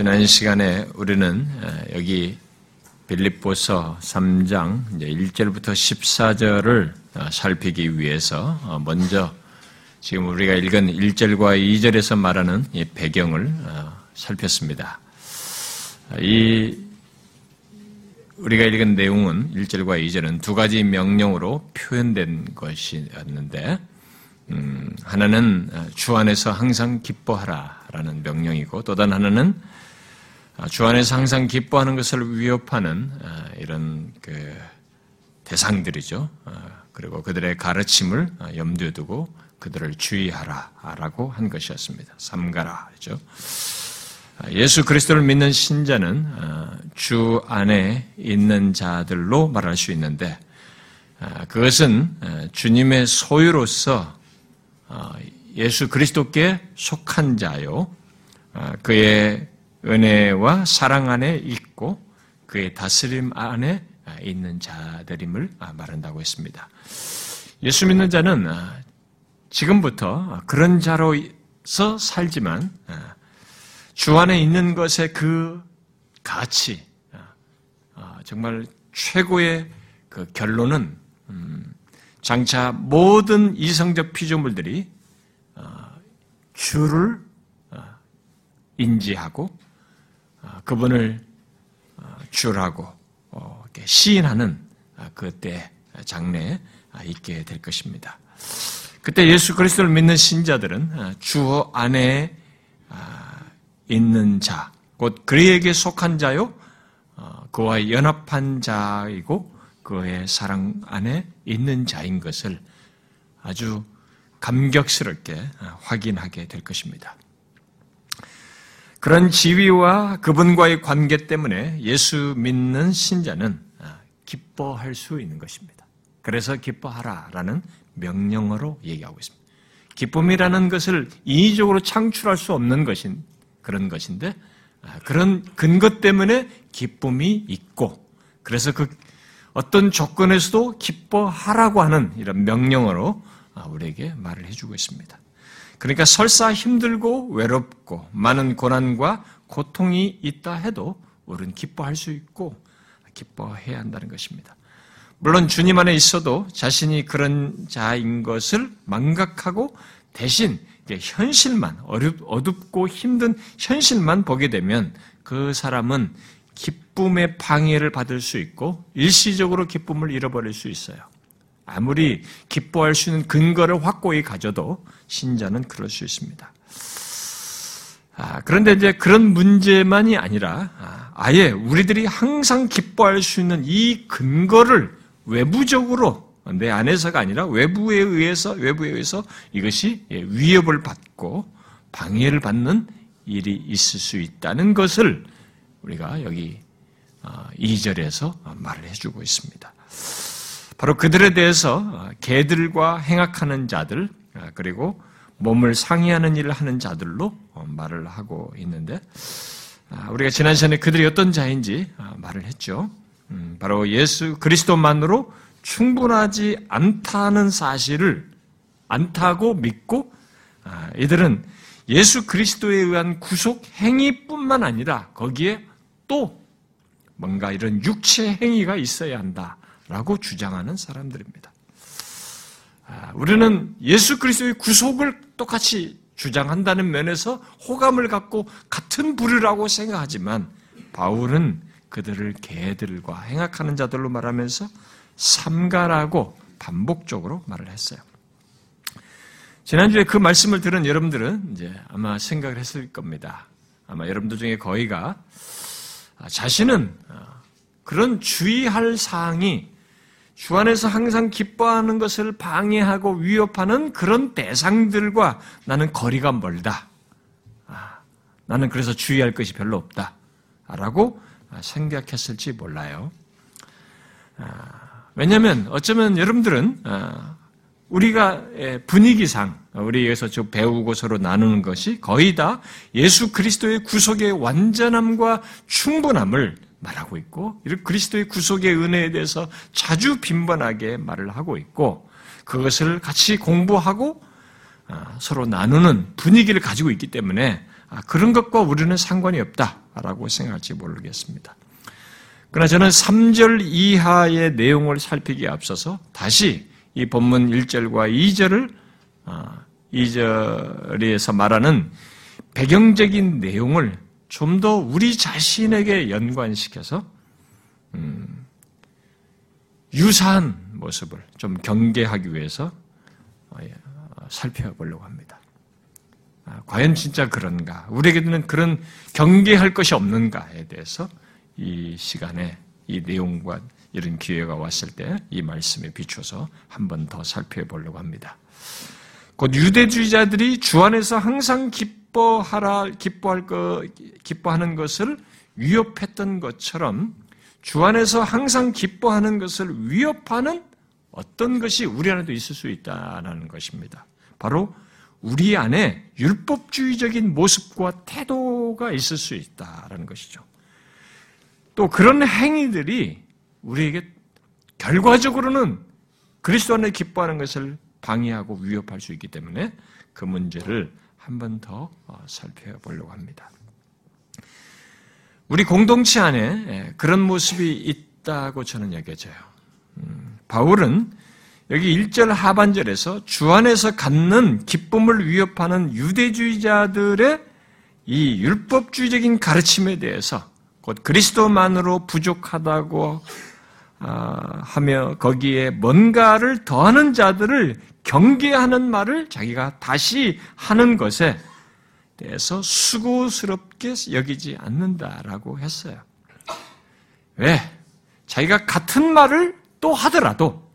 지난 시간에 우리는 여기 빌립보서 3장 1절부터 14절을 살피기 위해서 먼저 지금 우리가 읽은 1절과 2절에서 말하는 이 배경을 살폈습니다. 이 우리가 읽은 내용은 1절과 2절은 두 가지 명령으로 표현된 것이었는데 하나는 주 안에서 항상 기뻐하라라는 명령이고 또 다른 하나는 주 안에서 항상 기뻐하는 것을 위협하는 이런 그 대상들이죠. 그리고 그들의 가르침을 염두에 두고 그들을 주의하라라고 한 것이었습니다. 삼가라죠. 예수 그리스도를 믿는 신자는 주 안에 있는 자들로 말할 수 있는데 그것은 주님의 소유로서 예수 그리스도께 속한 자요. 그의 은혜와 사랑 안에 있고 그의 다스림 안에 있는 자들임을 말한다고 했습니다. 예수 믿는 자는 지금부터 그런 자로서 살지만 주 안에 있는 것의 그 가치, 정말 최고의 그 결론은 장차 모든 이성적 피조물들이 주를 인지하고 그분을 주라고 시인하는 그때 장래에 있게 될 것입니다. 그때 예수 그리스도를 믿는 신자들은 주 안에 있는 자, 곧 그에게 속한 자요, 그와 연합한 자이고 그의 사랑 안에 있는 자인 것을 아주 감격스럽게 확인하게 될 것입니다. 그런 지위와 그분과의 관계 때문에 예수 믿는 신자는 기뻐할 수 있는 것입니다. 그래서 기뻐하라라는 명령어로 얘기하고 있습니다. 기쁨이라는 것을 인위적으로 창출할 수 없는 것인 그런 것인데 그런 근거 때문에 기쁨이 있고 그래서 그 어떤 조건에서도 기뻐하라고 하는 이런 명령어로 우리에게 말을 해주고 있습니다. 그러니까 설사 힘들고 외롭고 많은 고난과 고통이 있다 해도 우리는 기뻐할 수 있고 기뻐해야 한다는 것입니다. 물론 주님 안에 있어도 자신이 그런 자인 것을 망각하고 대신 현실만 어둡고 힘든 현실만 보게 되면 그 사람은 기쁨의 방해를 받을 수 있고 일시적으로 기쁨을 잃어버릴 수 있어요. 아무리 기뻐할 수 있는 근거를 확고히 가져도 신자는 그럴 수 있습니다. 그런데 이제 그런 문제만이 아니라 아예 우리들이 항상 기뻐할 수 있는 이 근거를 외부적으로 내 안에서가 아니라 외부에 의해서 이것이 위협을 받고 방해를 받는 일이 있을 수 있다는 것을 우리가 여기 2절에서 말을 해주고 있습니다. 바로 그들에 대해서 개들과 행악하는 자들 그리고 몸을 상해하는 일을 하는 자들로 말을 하고 있는데 우리가 지난 시간에 그들이 어떤 자인지 말을 했죠. 바로 예수 그리스도만으로 충분하지 않다는 사실을 안타고 믿고 이들은 예수 그리스도에 의한 구속 행위뿐만 아니라 거기에 또 뭔가 이런 육체 행위가 있어야 한다라고 주장하는 사람들입니다. 우리는 예수 그리스도의 구속을 똑같이 주장한다는 면에서 호감을 갖고 같은 부류라고 생각하지만 바울은 그들을 개들과 행악하는 자들로 말하면서 삼가라고 반복적으로 말을 했어요. 지난주에 그 말씀을 들은 여러분들은 이제 아마 생각을 했을 겁니다. 아마 여러분들 중에 거의가 자신은 그런 주의할 사항이 주 안에서 항상 기뻐하는 것을 방해하고 위협하는 그런 대상들과 나는 거리가 멀다. 나는 그래서 주의할 것이 별로 없다. 라고 생각했을지 몰라요. 왜냐하면 어쩌면 여러분들은 우리가 분위기상 우리에서 배우고 서로 나누는 것이 거의 다 예수 그리스도의 구속의 완전함과 충분함을 말하고 있고 그리스도의 구속의 은혜에 대해서 자주 빈번하게 말을 하고 있고 그것을 같이 공부하고 서로 나누는 분위기를 가지고 있기 때문에 그런 것과 우리는 상관이 없다 라고 생각할지 모르겠습니다. 그러나 저는 3절 이하의 내용을 살피기에 앞서서 다시 이 본문 1절과 2절을 2절에서 말하는 배경적인 내용을 좀 더 우리 자신에게 연관시켜서 유사한 모습을 좀 경계하기 위해서 살펴보려고 합니다. 과연 진짜 그런가? 우리에게는 그런 경계할 것이 없는가에 대해서 이 시간에 이 내용과 이런 기회가 왔을 때 이 말씀에 비춰서 한 번 더 살펴보려고 합니다. 곧 유대주의자들이 주 안에서 항상 기뻐하는 것을 위협했던 것처럼 주 안에서 항상 기뻐하는 것을 위협하는 어떤 것이 우리 안에도 있을 수 있다는 것입니다. 바로 우리 안에 율법주의적인 모습과 태도가 있을 수 있다는 것이죠. 또 그런 행위들이 우리에게 결과적으로는 그리스도 안에 기뻐하는 것을 방해하고 위협할 수 있기 때문에 그 문제를 한 번 더 살펴보려고 합니다. 우리 공동체 안에 그런 모습이 있다고 저는 여겨져요. 바울은 여기 1절 하반절에서 주 안에서 갖는 기쁨을 위협하는 유대주의자들의 이 율법주의적인 가르침에 대해서 곧 그리스도만으로 부족하다고 하며 거기에 뭔가를 더하는 자들을 경계하는 말을 자기가 다시 하는 것에 대해서 수고스럽게 여기지 않는다라고 했어요. 왜? 자기가 같은 말을 또 하더라도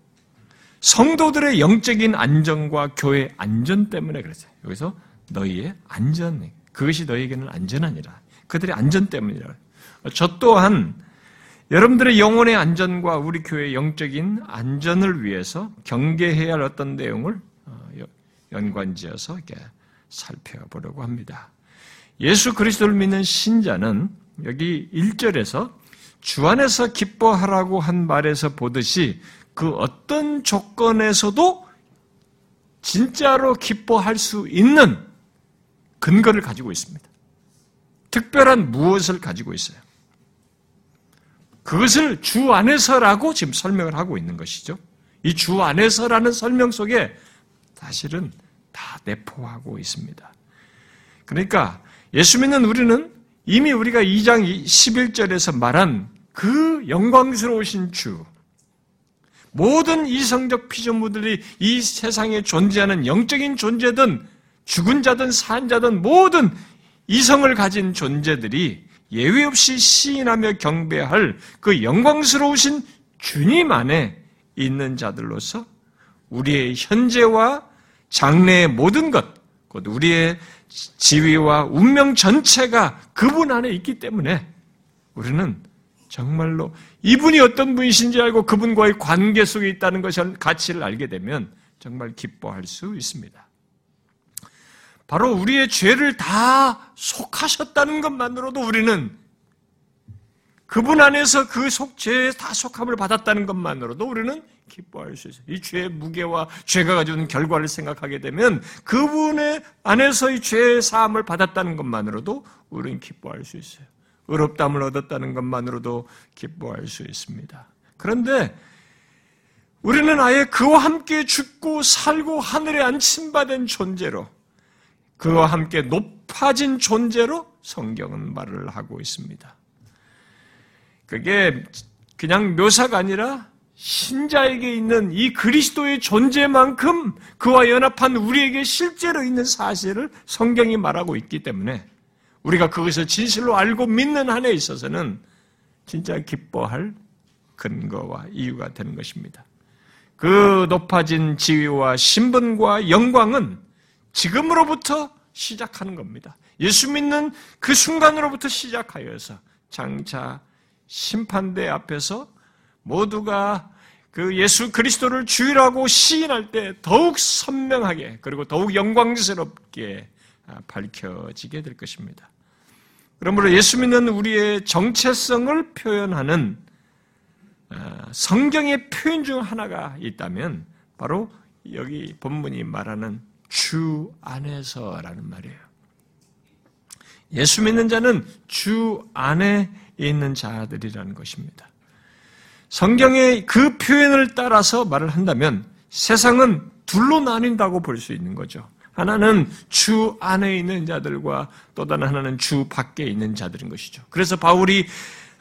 성도들의 영적인 안전과 교회의 안전 때문에 그랬어요. 여기서 너희의 안전, 그것이 너희에게는 안전하니라. 그들의 안전 때문이라. 저 또한 여러분들의 영혼의 안전과 우리 교회의 영적인 안전을 위해서 경계해야 할 어떤 내용을 연관지어서 이렇게 살펴보려고 합니다. 예수 그리스도를 믿는 신자는 여기 1절에서 주 안에서 기뻐하라고 한 말에서 보듯이 그 어떤 조건에서도 진짜로 기뻐할 수 있는 근거를 가지고 있습니다. 특별한 무엇을 가지고 있어요. 그것을 주 안에서라고 지금 설명을 하고 있는 것이죠. 이 주 안에서라는 설명 속에 사실은 다 내포하고 있습니다. 그러니까 예수 믿는 우리는 이미 우리가 2장 11절에서 말한 그 영광스러우신 주, 모든 이성적 피조물들이 이 세상에 존재하는 영적인 존재든 죽은 자든 산 자든 모든 이성을 가진 존재들이 예외 없이 시인하며 경배할 그 영광스러우신 주님 안에 있는 자들로서 우리의 현재와 장래의 모든 것, 곧 우리의 지위와 운명 전체가 그분 안에 있기 때문에 우리는 정말로 이분이 어떤 분이신지 알고 그분과의 관계 속에 있다는 것이 가치를 알게 되면 정말 기뻐할 수 있습니다. 바로 우리의 죄를 다 속하셨다는 것만으로도 우리는 그분 안에서 그 속죄에 다 속함을 받았다는 것만으로도 우리는 기뻐할 수 있어요. 이 죄의 무게와 죄가 가져오는 결과를 생각하게 되면 그분의 안에서 이 죄의 사함을 받았다는 것만으로도 우리는 기뻐할 수 있어요. 의롭다함을 얻었다는 것만으로도 기뻐할 수 있습니다. 그런데 우리는 아예 그와 함께 죽고 살고 하늘에 안침받은 존재로, 그와 함께 높아진 존재로 성경은 말을 하고 있습니다. 그게 그냥 묘사가 아니라 신자에게 있는 이 그리스도의 존재만큼 그와 연합한 우리에게 실제로 있는 사실을 성경이 말하고 있기 때문에 우리가 그것을 진실로 알고 믿는 한에 있어서는 진짜 기뻐할 근거와 이유가 되는 것입니다. 그 높아진 지위와 신분과 영광은 지금으로부터 시작하는 겁니다. 예수 믿는 그 순간으로부터 시작하여서 장차 심판대 앞에서 모두가 그 예수 그리스도를 주의라고 시인할 때 더욱 선명하게 그리고 더욱 영광스럽게 밝혀지게 될 것입니다. 그러므로 예수 믿는 우리의 정체성을 표현하는 성경의 표현 중 하나가 있다면 바로 여기 본문이 말하는 주 안에서라는 말이에요. 예수 믿는 자는 주 안에 있는 자들이라는 것입니다. 성경의 그 표현을 따라서 말을 한다면 세상은 둘로 나뉜다고 볼 수 있는 거죠. 하나는 주 안에 있는 자들과 또 다른 하나는 주 밖에 있는 자들인 것이죠. 그래서 바울이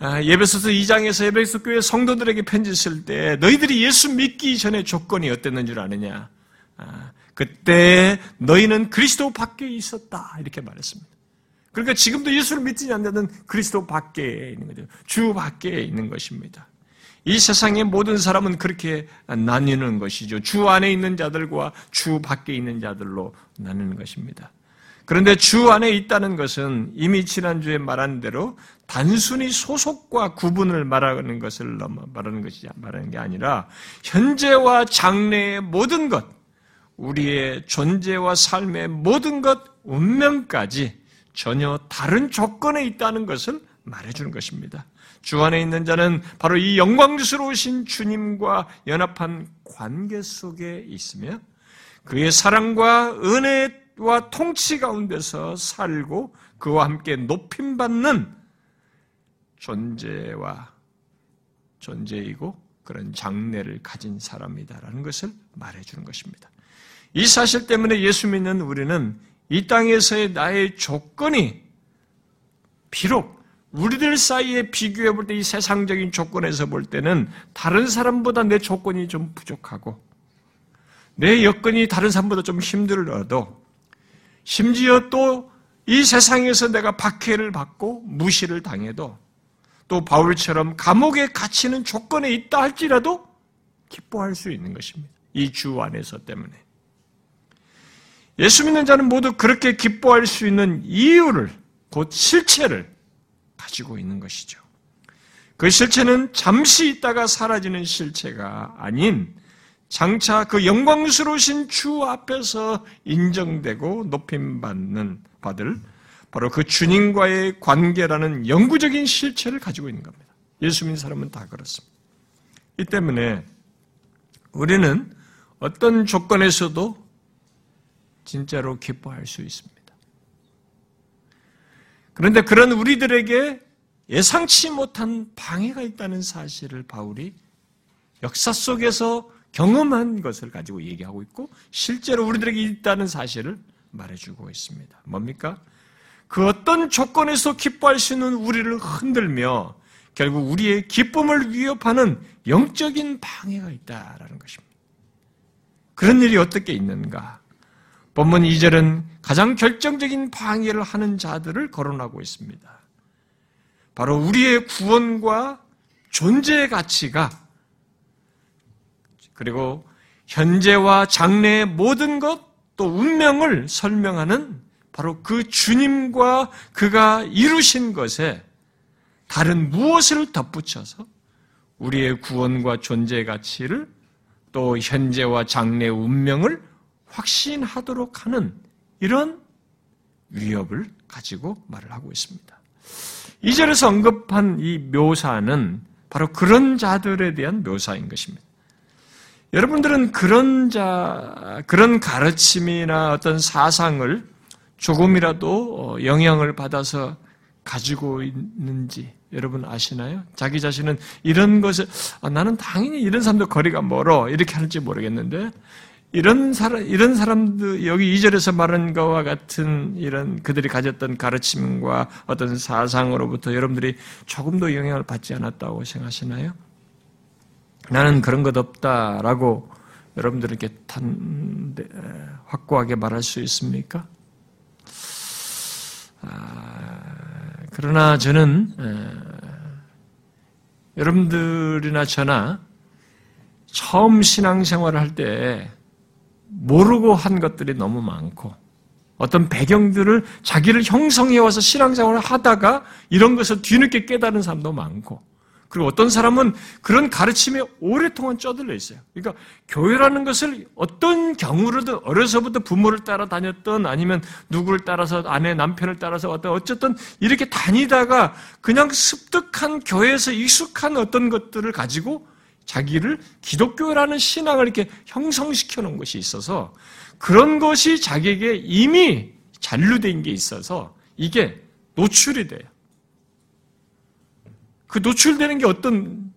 에베소서 2장에서 에베소 교회 성도들에게 편지 쓸 때 너희들이 예수 믿기 전에 조건이 어땠는 줄 아느냐? 그때 너희는 그리스도 밖에 있었다 이렇게 말했습니다. 그러니까 지금도 예수를 믿지 않는 그리스도 밖에 있는 거죠. 주 밖에 있는 것입니다. 이 세상의 모든 사람은 그렇게 나뉘는 것이죠. 주 안에 있는 자들과 주 밖에 있는 자들로 나누는 것입니다. 그런데 주 안에 있다는 것은 이미 지난주에 말한 대로 단순히 소속과 구분을 말하는 것을 말하는 게 아니라 현재와 장래의 모든 것, 우리의 존재와 삶의 모든 것, 운명까지 전혀 다른 조건에 있다는 것을 말해주는 것입니다. 주 안에 있는 자는 바로 이 영광스러우신 주님과 연합한 관계 속에 있으며 그의 사랑과 은혜와 통치 가운데서 살고 그와 함께 높임받는 존재이고 그런 장래를 가진 사람이다라는 것을 말해주는 것입니다. 이 사실 때문에 예수 믿는 우리는 이 땅에서의 나의 조건이 비록 우리들 사이에 비교해 볼 때 이 세상적인 조건에서 볼 때는 다른 사람보다 내 조건이 좀 부족하고 내 여건이 다른 사람보다 좀 힘들어도 심지어 또 이 세상에서 내가 박해를 받고 무시를 당해도 또 바울처럼 감옥에 갇히는 조건에 있다 할지라도 기뻐할 수 있는 것입니다. 이 주 안에서 때문에. 예수 믿는 자는 모두 그렇게 기뻐할 수 있는 이유를 곧 실체를 가지고 있는 것이죠. 그 실체는 잠시 있다가 사라지는 실체가 아닌 장차 그 영광스러우신 주 앞에서 인정되고 높임받는 받을 바로 그 주님과의 관계라는 영구적인 실체를 가지고 있는 겁니다. 예수 믿는 사람은 다 그렇습니다. 이 때문에 우리는 어떤 조건에서도 진짜로 기뻐할 수 있습니다. 그런데 그런 우리들에게 예상치 못한 방해가 있다는 사실을 바울이 역사 속에서 경험한 것을 가지고 얘기하고 있고 실제로 우리들에게 있다는 사실을 말해주고 있습니다. 뭡니까? 그 어떤 조건에서 기뻐할 수 있는 우리를 흔들며 결국 우리의 기쁨을 위협하는 영적인 방해가 있다라는 것입니다. 그런 일이 어떻게 있는가? 본문 2절은 가장 결정적인 방해를 하는 자들을 거론하고 있습니다. 바로 우리의 구원과 존재의 가치가 그리고 현재와 장래의 모든 것 또 운명을 설명하는 바로 그 주님과 그가 이루신 것에 다른 무엇을 덧붙여서 우리의 구원과 존재의 가치를 또 현재와 장래의 운명을 확신하도록 하는 이런 위협을 가지고 말을 하고 있습니다. 2절에서 언급한 이 묘사는 바로 그런 자들에 대한 묘사인 것입니다. 여러분들은 그런 가르침이나 어떤 사상을 조금이라도 영향을 받아서 가지고 있는지 여러분 아시나요? 자기 자신은 이런 것을 나는 당연히 이런 사람도 거리가 멀어 이렇게 할지 모르겠는데 이런 사람들, 여기 2절에서 말한 것과 같은 이런 그들이 가졌던 가르침과 어떤 사상으로부터 여러분들이 조금도 영향을 받지 않았다고 생각하시나요? 나는 그런 것 없다라고 여러분들에게 확고하게 말할 수 있습니까? 그러나 저는, 여러분들이나 저나 처음 신앙생활을 할 때, 모르고 한 것들이 너무 많고 어떤 배경들을 자기를 형성해와서 신앙생활을 하다가 이런 것을 뒤늦게 깨달은 사람도 많고 그리고 어떤 사람은 그런 가르침에 오랫동안 쩌들려 있어요. 그러니까 교회라는 것을 어떤 경우로든 어려서부터 부모를 따라 다녔던 아니면 누구를 따라서 아내 남편을 따라서 왔던 어쨌든 이렇게 다니다가 그냥 습득한 교회에서 익숙한 어떤 것들을 가지고 자기를 기독교라는 신앙을 이렇게 형성시켜 놓은 것이 있어서 그런 것이 자기에게 이미 잔류된 게 있어서 이게 노출이 돼요. 그 노출되는 게 어떤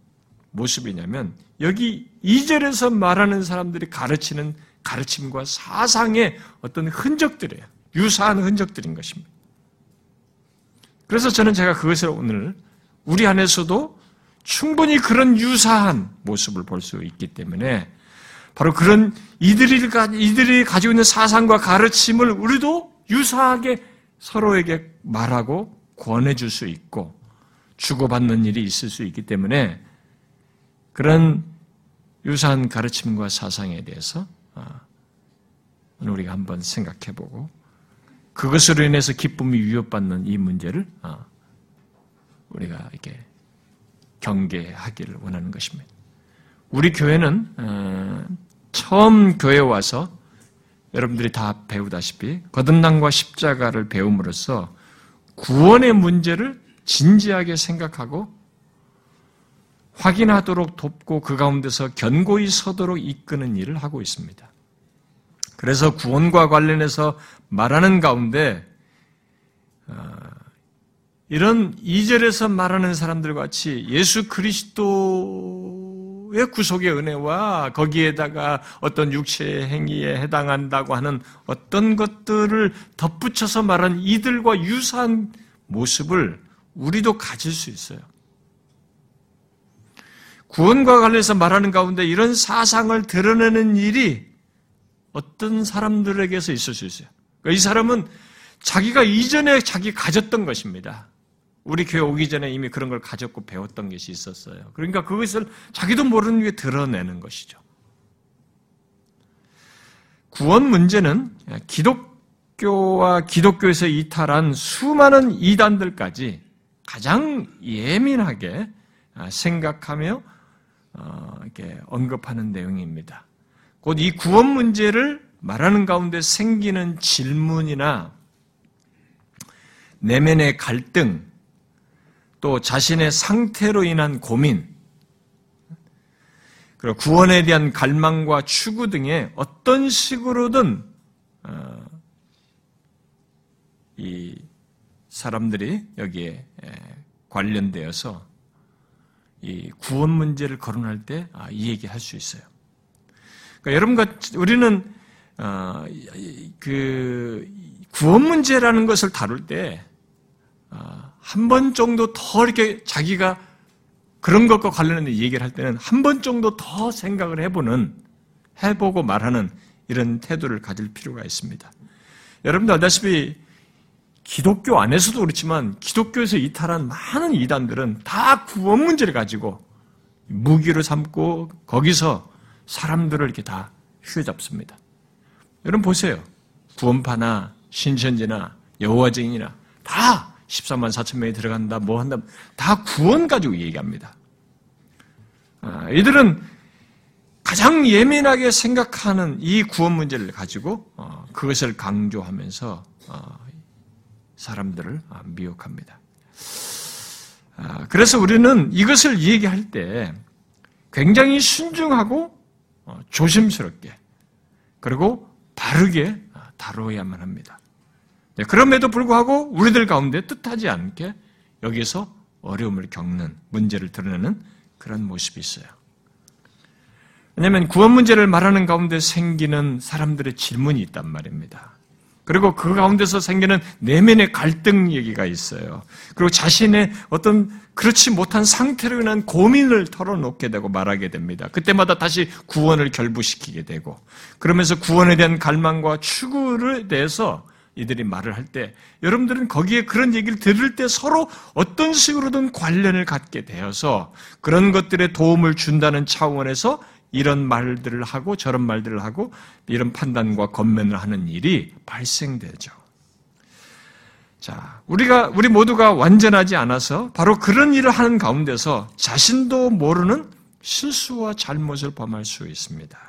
모습이냐면 여기 2절에서 말하는 사람들이 가르치는 가르침과 사상의 어떤 흔적들이에요. 유사한 흔적들인 것입니다. 그래서 저는 제가 그것을 오늘 우리 안에서도 충분히 그런 유사한 모습을 볼 수 있기 때문에 바로 그런 이들이 가지고 있는 사상과 가르침을 우리도 유사하게 서로에게 말하고 권해줄 수 있고 주고받는 일이 있을 수 있기 때문에 그런 유사한 가르침과 사상에 대해서 우리가 한번 생각해보고 그것으로 인해서 기쁨이 위협받는 이 문제를 우리가 이렇게 경계하기를 원하는 것입니다. 우리 교회는 처음 교회에 와서 여러분들이 다 배우다시피 거듭남과 십자가를 배움으로써 구원의 문제를 진지하게 생각하고 확인하도록 돕고 그 가운데서 견고히 서도록 이끄는 일을 하고 있습니다. 그래서 구원과 관련해서 말하는 가운데 이런 2절에서 말하는 사람들 같이 예수 그리스도의 구속의 은혜와 거기에다가 어떤 육체의 행위에 해당한다고 하는 어떤 것들을 덧붙여서 말한 이들과 유사한 모습을 우리도 가질 수 있어요. 구원과 관련해서 말하는 가운데 이런 사상을 드러내는 일이 어떤 사람들에게서 있을 수 있어요. 그러니까 이 사람은 자기가 이전에 가졌던 것입니다. 우리 교회 오기 전에 이미 그런 걸 가졌고 배웠던 것이 있었어요. 그러니까 그것을 자기도 모르는 게 드러내는 것이죠. 구원 문제는 기독교와 기독교에서 이탈한 수많은 이단들까지 가장 예민하게 생각하며 이렇게 언급하는 내용입니다. 곧 이 구원 문제를 말하는 가운데 생기는 질문이나 내면의 갈등, 또 자신의 상태로 인한 고민, 그리고 구원에 대한 갈망과 추구 등의 어떤 식으로든 이 사람들이 여기에 관련되어서 이 구원 문제를 거론할 때 이 얘기할 수 있어요. 그러니까 여러분과 우리는 그 구원 문제라는 것을 다룰 때 한 번 정도 더 이렇게 자기가 그런 것과 관련된 얘기를 할 때는 한 번 정도 더 생각을 해보고 말하는 이런 태도를 가질 필요가 있습니다. 여러분도 알다시피 기독교 안에서도 그렇지만 기독교에서 이탈한 많은 이단들은 다 구원 문제를 가지고 무기로 삼고 거기서 사람들을 이렇게 다 휘어잡습니다. 여러분 보세요. 구원파나 신천지나 여호와 증인이나 다 14만 4천 명이 들어간다, 뭐 한다, 다 구원 가지고 얘기합니다. 이들은 가장 예민하게 생각하는 이 구원 문제를 가지고 그것을 강조하면서 사람들을 미혹합니다. 그래서 우리는 이것을 얘기할 때 굉장히 순중하고 조심스럽게 그리고 바르게 다루어야만 합니다. 그럼에도 불구하고 우리들 가운데 뜻하지 않게 여기서 어려움을 겪는 문제를 드러내는 그런 모습이 있어요. 왜냐하면 구원 문제를 말하는 가운데 생기는 사람들의 질문이 있단 말입니다. 그리고 그 가운데서 생기는 내면의 갈등 얘기가 있어요. 그리고 자신의 어떤 그렇지 못한 상태로 인한 고민을 털어놓게 되고 말하게 됩니다. 그때마다 다시 구원을 결부시키게 되고 그러면서 구원에 대한 갈망과 추구를 대해서 이들이 말을 할 때 여러분들은 거기에 그런 얘기를 들을 때 서로 어떤 식으로든 관련을 갖게 되어서 그런 것들에 도움을 준다는 차원에서 이런 말들을 하고 저런 말들을 하고 이런 판단과 권면을 하는 일이 발생되죠. 자, 우리 모두가 완전하지 않아서 바로 그런 일을 하는 가운데서 자신도 모르는 실수와 잘못을 범할 수 있습니다.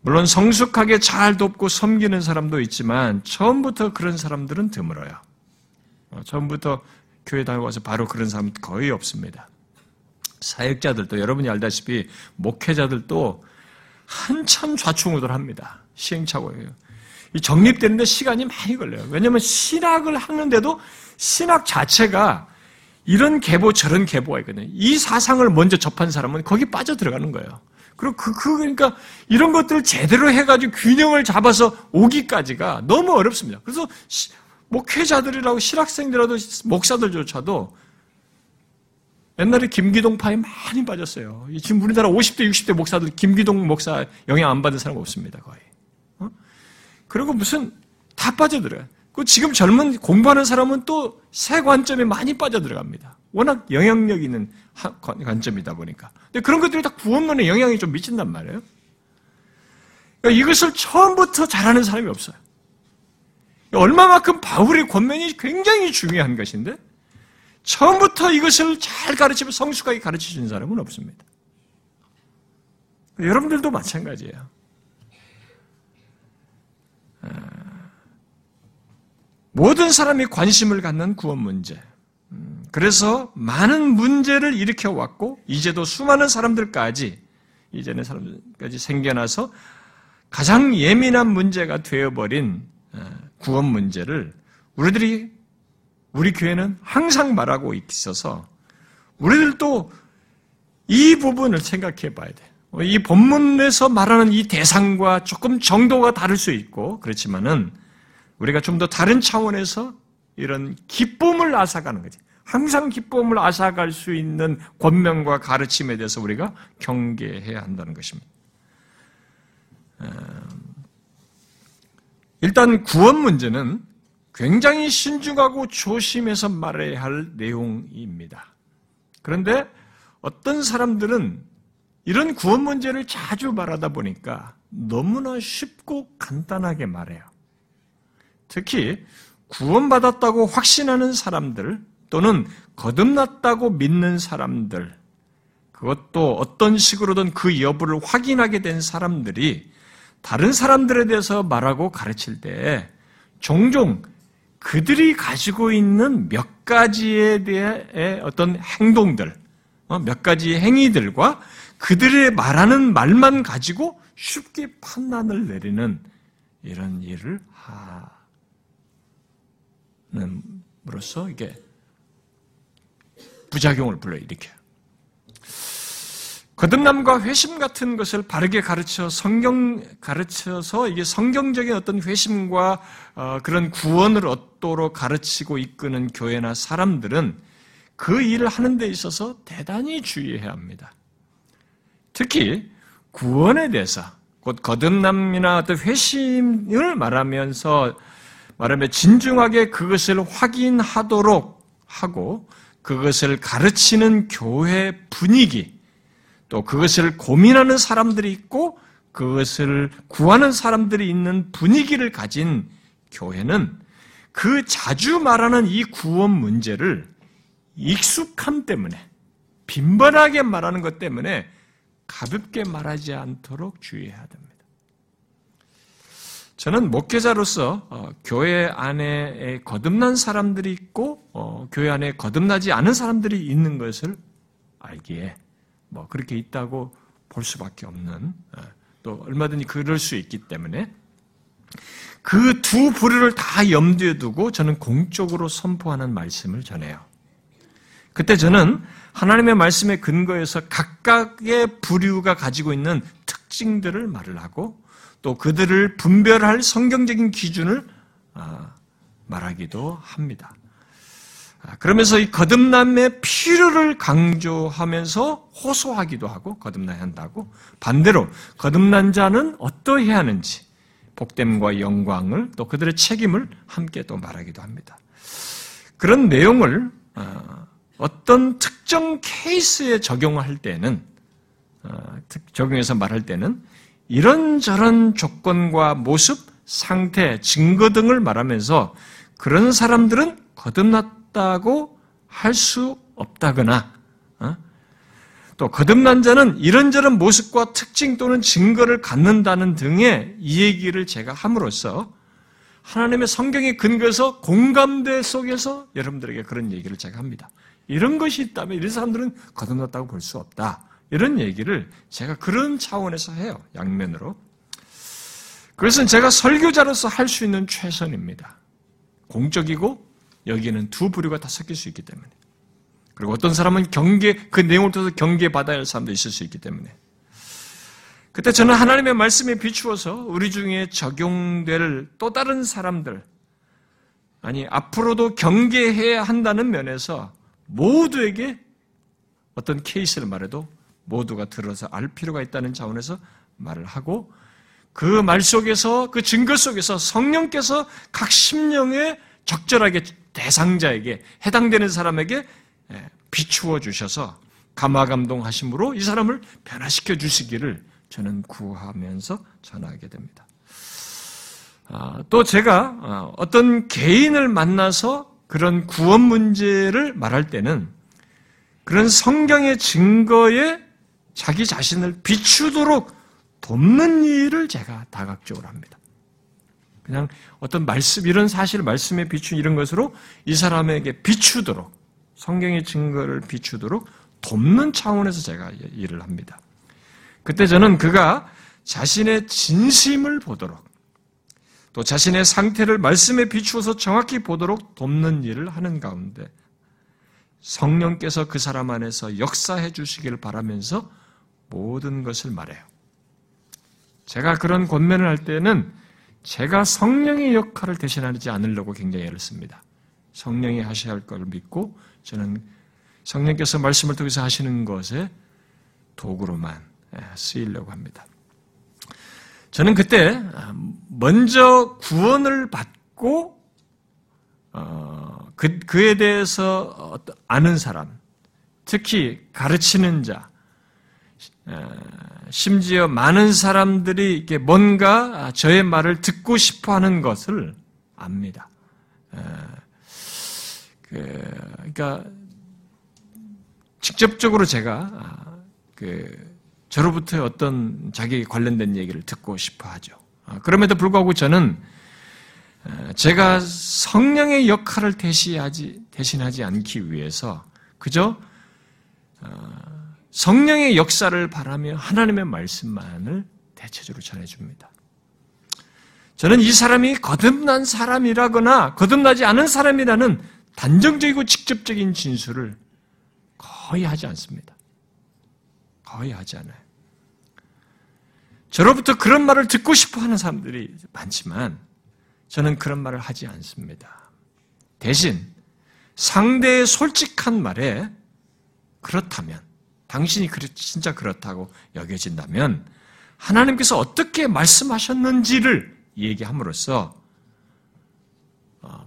물론 성숙하게 잘 돕고 섬기는 사람도 있지만 처음부터 그런 사람들은 드물어요. 처음부터 교회 다녀와서 바로 그런 사람 거의 없습니다. 사역자들도 여러분이 알다시피 목회자들도 한참 좌충우돌합니다. 시행착오예요. 정립되는데 시간이 많이 걸려요. 왜냐하면 신학을 하는데도 신학 자체가 이런 계보 저런 계보가 있거든요. 이 사상을 먼저 접한 사람은 거기 빠져들어가는 거예요. 그리고 그러니까 이런 것들을 제대로 해가지고 균형을 잡아서 오기까지가 너무 어렵습니다. 그래서 목회자들이라고 실학생들이라도 목사들조차도 옛날에 김기동파에 많이 빠졌어요. 지금 우리나라 50대, 60대 목사들 김기동 목사 영향 안 받은 사람 없습니다, 거의. 어? 그리고 무슨 다 빠져들어요. 그 지금 젊은 공부하는 사람은 또 새 관점에 많이 빠져들어갑니다. 워낙 영향력 있는 관점이다 보니까. 근데 그런 것들이 다 구원론에 영향이 좀 미친단 말이에요. 그러니까 이것을 처음부터 잘하는 사람이 없어요. 얼마만큼 바울의 권면이 굉장히 중요한 것인데 처음부터 이것을 잘 가르치고 성숙하게 가르치시는 사람은 없습니다. 여러분들도 마찬가지예요. 모든 사람이 관심을 갖는 구원 문제. 그래서 많은 문제를 일으켜왔고 이제도 수많은 사람들까지 이제는 사람들까지 생겨나서 가장 예민한 문제가 되어버린 구원 문제를 우리 교회는 항상 말하고 있어서 우리들도 이 부분을 생각해 봐야 돼. 이 본문에서 말하는 이 대상과 조금 정도가 다를 수 있고 그렇지만은 우리가 좀 더 다른 차원에서 이런 기쁨을 앗아가는 거지. 항상 기쁨을 앗아갈 수 있는 권면과 가르침에 대해서 우리가 경계해야 한다는 것입니다. 일단 구원 문제는 굉장히 신중하고 조심해서 말해야 할 내용입니다. 그런데 어떤 사람들은 이런 구원 문제를 자주 말하다 보니까 너무나 쉽고 간단하게 말해요. 특히 구원받았다고 확신하는 사람들 또는 거듭났다고 믿는 사람들, 그것도 어떤 식으로든 그 여부를 확인하게 된 사람들이 다른 사람들에 대해서 말하고 가르칠 때 종종 그들이 가지고 있는 몇 가지에 대해 어떤 행동들, 몇 가지 행위들과 그들의 말하는 말만 가지고 쉽게 판단을 내리는 이런 일을 함으로써 이게 부작용을 불러일으켜요. 거듭남과 회심 같은 것을 바르게 가르쳐서 이게 성경적인 어떤 회심과 그런 구원을 얻도록 가르치고 이끄는 교회나 사람들은 그 일을 하는 데 있어서 대단히 주의해야 합니다. 특히 구원에 대해서 곧 거듭남이나 어떤 회심을 말하며 진중하게 그것을 확인하도록 하고 그것을 가르치는 교회 분위기, 또 그것을 고민하는 사람들이 있고 그것을 구하는 사람들이 있는 분위기를 가진 교회는 그 자주 말하는 이 구원 문제를 익숙함 때문에, 빈번하게 말하는 것 때문에 가볍게 말하지 않도록 주의해야 됩니다. 저는 목회자로서 교회 안에 거듭난 사람들이 있고 교회 안에 거듭나지 않은 사람들이 있는 것을 알기에 그렇게 있다고 볼 수밖에 없는, 또 얼마든지 그럴 수 있기 때문에 그 두 부류를 다 염두에 두고 저는 공적으로 선포하는 말씀을 전해요. 그때 저는 하나님의 말씀에 근거해서 각각의 부류가 가지고 있는 특징들을 말을 하고 또 그들을 분별할 성경적인 기준을 말하기도 합니다. 그러면서 이 거듭남의 필요를 강조하면서 호소하기도 하고 거듭나야 한다고, 반대로 거듭난 자는 어떠해야 하는지 복됨과 영광을 또 그들의 책임을 함께 또 말하기도 합니다. 그런 내용을 어떤 특정 케이스에 적용해서 말할 때는 이런저런 조건과 모습, 상태, 증거 등을 말하면서 그런 사람들은 거듭났다고 할 수 없다거나 또 거듭난 자는 이런저런 모습과 특징 또는 증거를 갖는다는 등의 이 얘기를 제가 함으로써 하나님의 성경에 근거해서 공감대 속에서 여러분들에게 그런 얘기를 제가 합니다. 이런 것이 있다면 이런 사람들은 거듭났다고 볼 수 없다. 이런 얘기를 제가 그런 차원에서 해요. 양면으로. 그것은 제가 설교자로서 할 수 있는 최선입니다. 공적이고 여기에는 두 부류가 다 섞일 수 있기 때문에. 그리고 어떤 사람은 그 내용을 통해서 경계받아야 할 사람도 있을 수 있기 때문에. 그때 저는 하나님의 말씀에 비추어서 우리 중에 적용될 또 다른 사람들, 앞으로도 경계해야 한다는 면에서 모두에게 어떤 케이스를 말해도 모두가 들어서 알 필요가 있다는 차원에서 말을 하고, 그 말 속에서, 그 증거 속에서 성령께서 각 심령에 적절하게 대상자에게, 해당되는 사람에게 비추어 주셔서 감화감동하심으로 이 사람을 변화시켜 주시기를 저는 구하면서 전하게 됩니다. 또 제가 어떤 개인을 만나서 그런 구원 문제를 말할 때는 그런 성경의 증거에 자기 자신을 비추도록 돕는 일을 제가 다각적으로 합니다. 그냥 어떤 말씀, 이런 사실, 말씀에 비춘 이런 것으로 이 사람에게 비추도록, 성경의 증거를 비추도록 돕는 차원에서 제가 일을 합니다. 그때 저는 그가 자신의 진심을 보도록, 또 자신의 상태를 말씀에 비추어서 정확히 보도록 돕는 일을 하는 가운데 성령께서 그 사람 안에서 역사해 주시길 바라면서 모든 것을 말해요. 제가 그런 권면을 할 때는 제가 성령의 역할을 대신하지 않으려고 굉장히 애를 씁니다. 성령이 하셔야 할 걸 믿고 저는 성령께서 말씀을 통해서 하시는 것에 도구로만 쓰이려고 합니다. 저는 그때 먼저 구원을 받고 그에 대해서 아는 사람, 특히 가르치는 자, 심지어 많은 사람들이 이렇게 뭔가 저의 말을 듣고 싶어 하는 것을 압니다. 그러니까 직접적으로 제가 저로부터 어떤 자기 관련된 얘기를 듣고 싶어 하죠. 그럼에도 불구하고 저는 제가 성령의 역할을 대신하지 않기 위해서 그저 성령의 역사를 바라며 하나님의 말씀만을 대체적으로 전해줍니다. 저는 이 사람이 거듭난 사람이라거나 거듭나지 않은 사람이라는 단정적이고 직접적인 진술을 거의 하지 않습니다. 거의 하지 않아요. 저로부터 그런 말을 듣고 싶어 하는 사람들이 많지만 저는 그런 말을 하지 않습니다. 대신 상대의 솔직한 말에 그렇다면, 당신이 진짜 그렇다고 여겨진다면 하나님께서 어떻게 말씀하셨는지를 얘기함으로써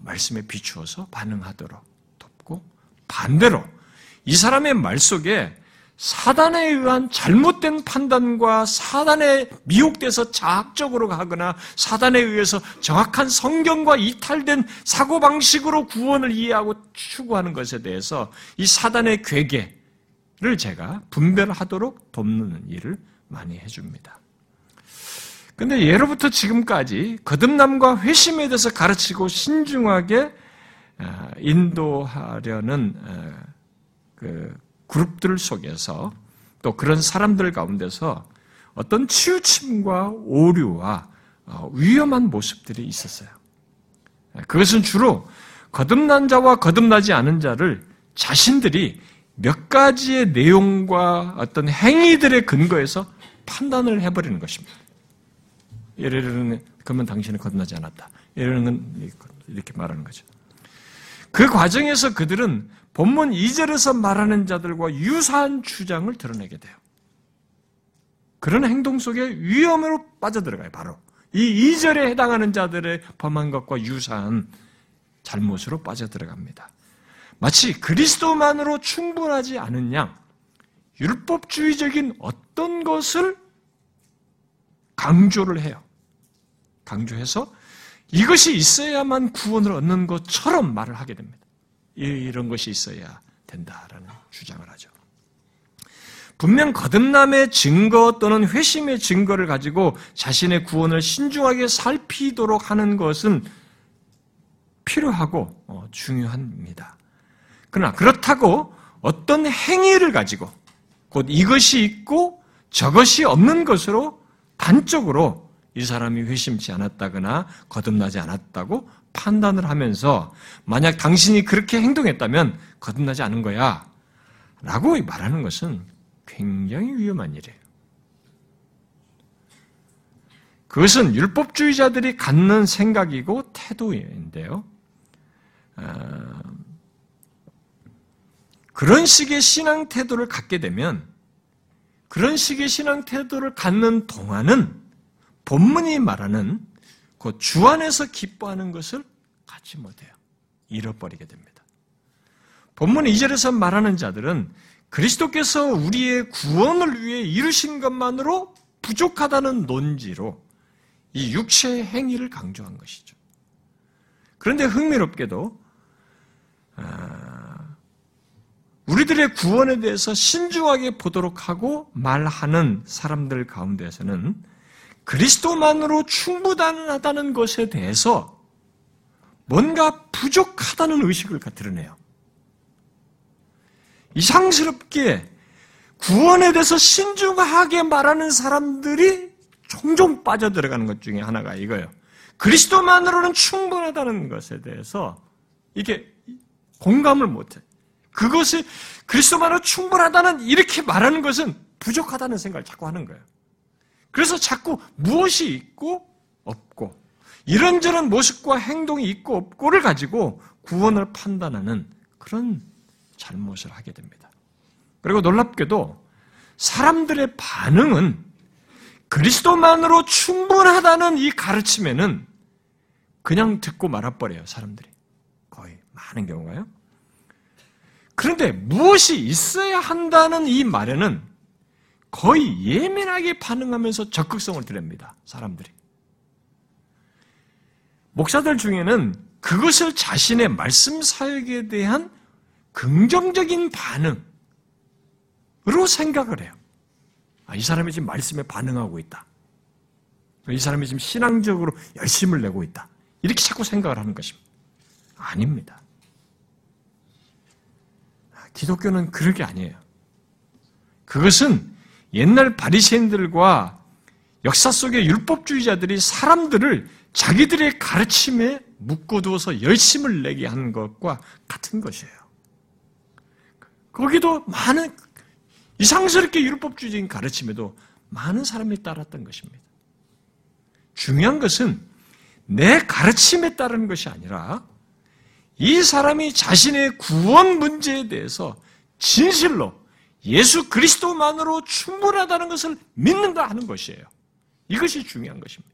말씀에 비추어서 반응하도록 돕고, 반대로 이 사람의 말 속에 사단에 의한 잘못된 판단과 사단에 미혹돼서 자학적으로 가거나 사단에 의해서 정확한 성경과 이탈된 사고방식으로 구원을 이해하고 추구하는 것에 대해서 이 사단의 궤계를 제가 분별하도록 돕는 일을 많이 해줍니다. 그런데 예로부터 지금까지 거듭남과 회심에 대해서 가르치고 신중하게 인도하려는 그룹들 속에서 또 그런 사람들 가운데서 어떤 치우침과 오류와 위험한 모습들이 있었어요. 그것은 주로 거듭난 자와 거듭나지 않은 자를 자신들이 몇 가지의 내용과 어떤 행위들의 근거에서 판단을 해버리는 것입니다. 예를 들면, 그러면 당신은 거듭나지 않았다. 예를 들면, 이렇게 말하는 거죠. 그 과정에서 그들은 본문 2절에서 말하는 자들과 유사한 주장을 드러내게 돼요. 그런 행동 속에 위험으로 빠져들어가요. 바로 이 2절에 해당하는 자들의 범한 것과 유사한 잘못으로 빠져들어갑니다. 마치 그리스도만으로 충분하지 않은 양, 율법주의적인 어떤 것을 강조를 해요. 강조해서 이것이 있어야만 구원을 얻는 것처럼 말을 하게 됩니다. 이런 것이 있어야 된다라는 주장을 하죠. 분명 거듭남의 증거 또는 회심의 증거를 가지고 자신의 구원을 신중하게 살피도록 하는 것은 필요하고 중요합니다. 그러나 그렇다고 어떤 행위를 가지고 곧 이것이 있고 저것이 없는 것으로 단적으로 이 사람이 회심치 않았다거나 거듭나지 않았다고 판단을 하면서 만약 당신이 그렇게 행동했다면 거듭나지 않은 거야 라고 말하는 것은 굉장히 위험한 일이에요. 그것은 율법주의자들이 갖는 생각이고 태도인데요. 그런 식의 신앙 태도를 갖게 되면 그런 식의 신앙 태도를 갖는 동안은 본문이 말하는 그 주 안에서 기뻐하는 것을 갖지 못해요. 잃어버리게 됩니다. 본문 2절에서 말하는 자들은 그리스도께서 우리의 구원을 위해 이루신 것만으로 부족하다는 논지로 이 육체의 행위를 강조한 것이죠. 그런데 흥미롭게도 우리들의 구원에 대해서 신중하게 보도록 하고 말하는 사람들 가운데서는 그리스도만으로 충분하다는 것에 대해서 뭔가 부족하다는 의식을 드러내요. 이상스럽게 구원에 대해서 신중하게 말하는 사람들이 종종 빠져들어가는 것 중에 하나가 이거예요. 그리스도만으로는 충분하다는 것에 대해서 이게 공감을 못해. 그것이 그리스도만으로 충분하다는 이렇게 말하는 것은 부족하다는 생각을 자꾸 하는 거예요. 그래서 자꾸 무엇이 있고 없고 이런저런 모습과 행동이 있고 없고를 가지고 구원을 판단하는 그런 잘못을 하게 됩니다. 그리고 놀랍게도 사람들의 반응은 그리스도만으로 충분하다는 이 가르침에는 그냥 듣고 말아버려요. 사람들이 거의 많은 경우가요. 그런데 무엇이 있어야 한다는 이 말에는 거의 예민하게 반응하면서 적극성을 드립니다. 사람들이. 목사들 중에는 그것을 자신의 말씀 사역에 대한 긍정적인 반응으로 생각을 해요. 아, 이 사람이 지금 말씀에 반응하고 있다. 이 사람이 지금 신앙적으로 열심을 내고 있다. 이렇게 자꾸 생각을 하는 것입니다. 아닙니다. 기독교는 그런 게 아니에요. 그것은 옛날 바리새인들과 역사 속의 율법주의자들이 사람들을 자기들의 가르침에 묶어두어서 열심을 내게 한 것과 같은 것이에요. 거기도 많은 이상스럽게 율법주의적인 가르침에도 많은 사람이 따랐던 것입니다. 중요한 것은 내 가르침에 따르는 것이 아니라 이 사람이 자신의 구원 문제에 대해서 진실로 예수 그리스도만으로 충분하다는 것을 믿는다 하는 것이에요. 이것이 중요한 것입니다.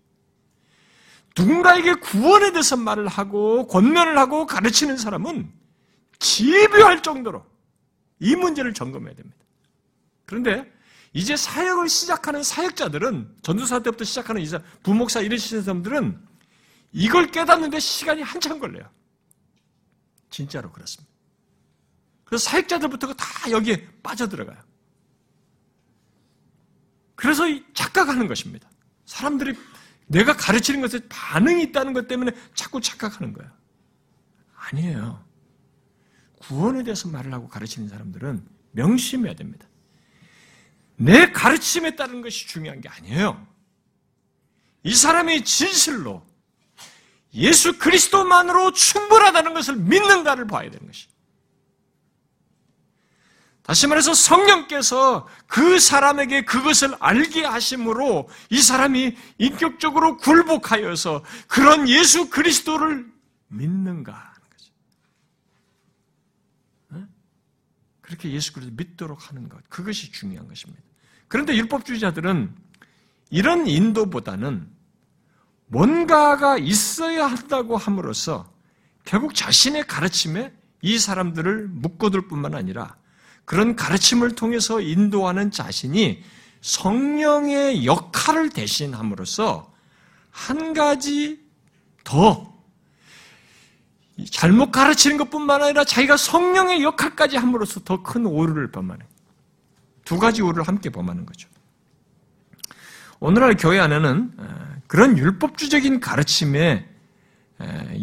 누군가에게 구원에 대해서 말을 하고 권면을 하고 가르치는 사람은 집요할 정도로 이 문제를 점검해야 됩니다. 그런데 이제 사역을 시작하는 사역자들은 전도사 때부터 시작하는 부목사 이런 사람들은 이걸 깨닫는데 시간이 한참 걸려요. 진짜로 그렇습니다. 그래서 사역자들부터 다 여기에 빠져들어가요. 그래서 착각하는 것입니다. 사람들이 내가 가르치는 것에 반응이 있다는 것 때문에 자꾸 착각하는 거예요. 아니에요. 구원에 대해서 말을 하고 가르치는 사람들은 명심해야 됩니다. 내 가르침에 따른 것이 중요한 게 아니에요. 이 사람이 진실로 예수 그리스도만으로 충분하다는 것을 믿는가를 봐야 되는 것이에요. 다시 말해서 성령께서 그 사람에게 그것을 알게 하심으로 이 사람이 인격적으로 굴복하여서 그런 예수 그리스도를 믿는가. 그렇게 예수 그리스도 믿도록 하는 것, 그것이 중요한 것입니다. 그런데 율법주의자들은 이런 인도보다는 뭔가가 있어야 한다고 함으로써 결국 자신의 가르침에 이 사람들을 묶어둘 뿐만 아니라 그런 가르침을 통해서 인도하는 자신이 성령의 역할을 대신함으로써 한 가지 더 잘못 가르치는 것뿐만 아니라 자기가 성령의 역할까지 함으로써 더 큰 오류를 범하는 두 가지 오류를 함께 범하는 거죠. 오늘날 교회 안에는 그런 율법주의적인 가르침에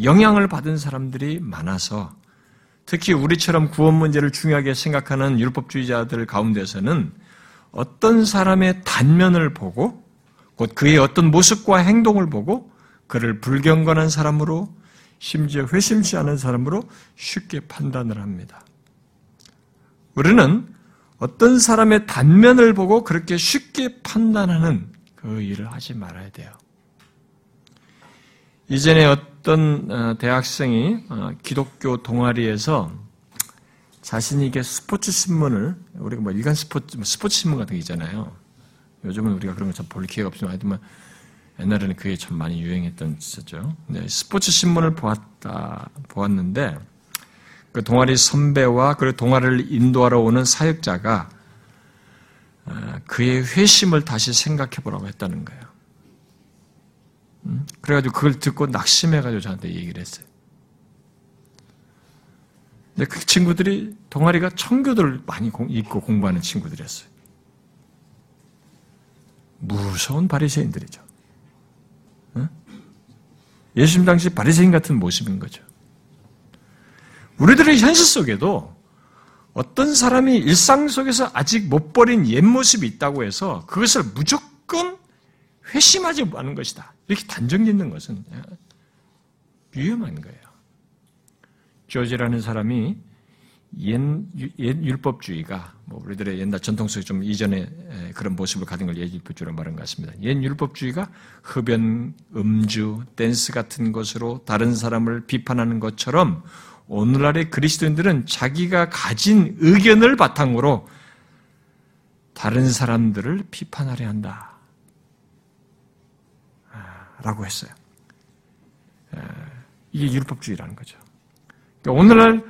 영향을 받은 사람들이 많아서 특히 우리처럼 구원 문제를 중요하게 생각하는 율법주의자들 가운데서는 어떤 사람의 단면을 보고 곧 그의 어떤 모습과 행동을 보고 그를 불경건한 사람으로, 심지어 회심치 않은 사람으로 쉽게 판단을 합니다. 우리는 어떤 사람의 단면을 보고 그렇게 쉽게 판단하는 그 일을 하지 말아야 돼요. 이전에 어떤 대학생이 기독교 동아리에서 자신에게 스포츠 신문을, 우리가 뭐 일간 스포츠 신문 같은 게 있잖아요. 요즘은 우리가 그런 거 참 볼 기회가 없지만, 하여튼 옛날에는 그게 참 많이 유행했던 짓이었죠. 네, 스포츠 신문을 보았는데, 그 동아리 선배와 그 동아리를 인도하러 오는 사역자가 그의 회심을 다시 생각해 보라고 했다는 거예요. 그래가지고 그걸 듣고 낙심해가지고 저한테 얘기를 했어요. 근데 그 친구들이, 동아리가 청교도를 많이 입고 공부하는 친구들이었어요. 무서운 바리새인들이죠. 예수님 당시 바리새인 같은 모습인 거죠. 우리들의 현실 속에도 어떤 사람이 일상 속에서 아직 못 버린 옛 모습이 있다고 해서 그것을 무조건 회심하지 않은 것이다, 이렇게 단정 짓는 것은 위험한 거예요. 조지라는 사람이 옛 율법주의가, 뭐 우리들의 옛날 전통 속에 좀 이전에 그런 모습을 가진 걸 옛 율법주의라고 말한 것 같습니다. 옛 율법주의가 흡연, 음주, 댄스 같은 것으로 다른 사람을 비판하는 것처럼, 오늘날의 그리스도인들은 자기가 가진 의견을 바탕으로 다른 사람들을 비판하려 한다 라고 했어요. 이게 율법주의라는 거죠. 그러니까 오늘날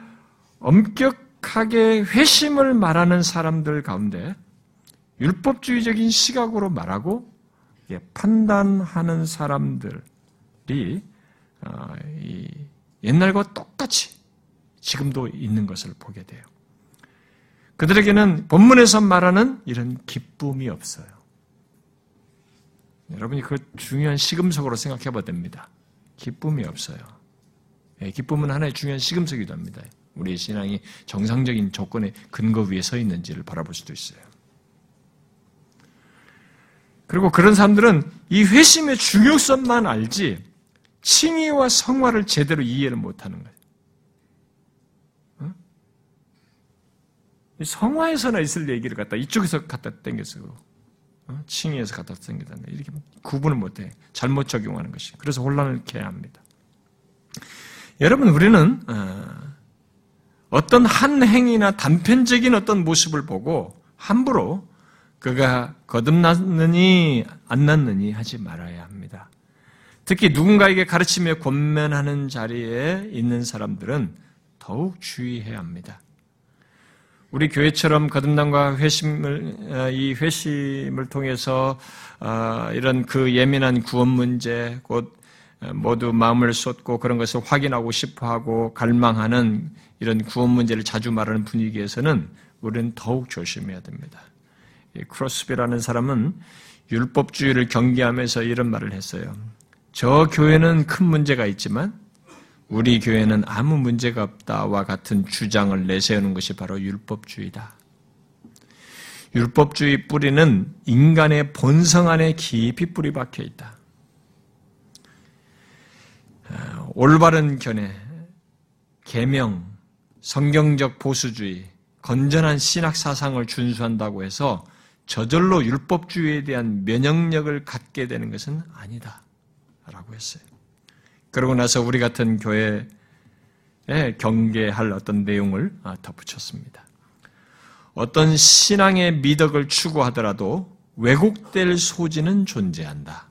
엄격하게 회심을 말하는 사람들 가운데 율법주의적인 시각으로 말하고 판단하는 사람들이 옛날과 똑같이 지금도 있는 것을 보게 돼요. 그들에게는 본문에서 말하는 이런 기쁨이 없어요. 여러분이 그 중요한 시금석으로 생각해 봐야 됩니다. 기쁨이 없어요. 예, 기쁨은 하나의 중요한 시금석이기도 합니다. 우리의 신앙이 정상적인 조건의 근거 위에 서 있는지를 바라볼 수도 있어요. 그리고 그런 사람들은 이 회심의 중요성만 알지 칭의와 성화를 제대로 이해를 못하는 거예요. 성화에서나 있을 얘기를 갖다 이쪽에서 갖다 당겨서, 칭의에서 갖다 당기다, 이렇게 구분을 못해, 잘못 적용하는 것이. 그래서 혼란을 개해야 합니다. 여러분, 우리는 어떤 한 행위나 단편적인 어떤 모습을 보고 함부로 그가 거듭났느니 안 났느니 하지 말아야 합니다. 특히 누군가에게 가르치며 권면하는 자리에 있는 사람들은 더욱 주의해야 합니다. 우리 교회처럼 거듭남과 이 회심을 통해서 이런 그 예민한 구원 문제, 곧 모두 마음을 쏟고 그런 것을 확인하고 싶어하고 갈망하는 이런 구원 문제를 자주 말하는 분위기에서는 우리는 더욱 조심해야 됩니다. 크로스비라는 사람은 율법주의를 경계하면서 이런 말을 했어요. 저 교회는 큰 문제가 있지만 우리 교회는 아무 문제가 없다와 같은 주장을 내세우는 것이 바로 율법주의다. 율법주의 뿌리는 인간의 본성 안에 깊이 뿌리 박혀 있다. 올바른 견해, 계명, 성경적 보수주의, 건전한 신학 사상을 준수한다고 해서 저절로 율법주의에 대한 면역력을 갖게 되는 것은 아니다 라고 했어요. 그러고 나서 우리 같은 교회에 경계할 어떤 내용을 덧붙였습니다. 어떤 신앙의 미덕을 추구하더라도 왜곡될 소지는 존재한다.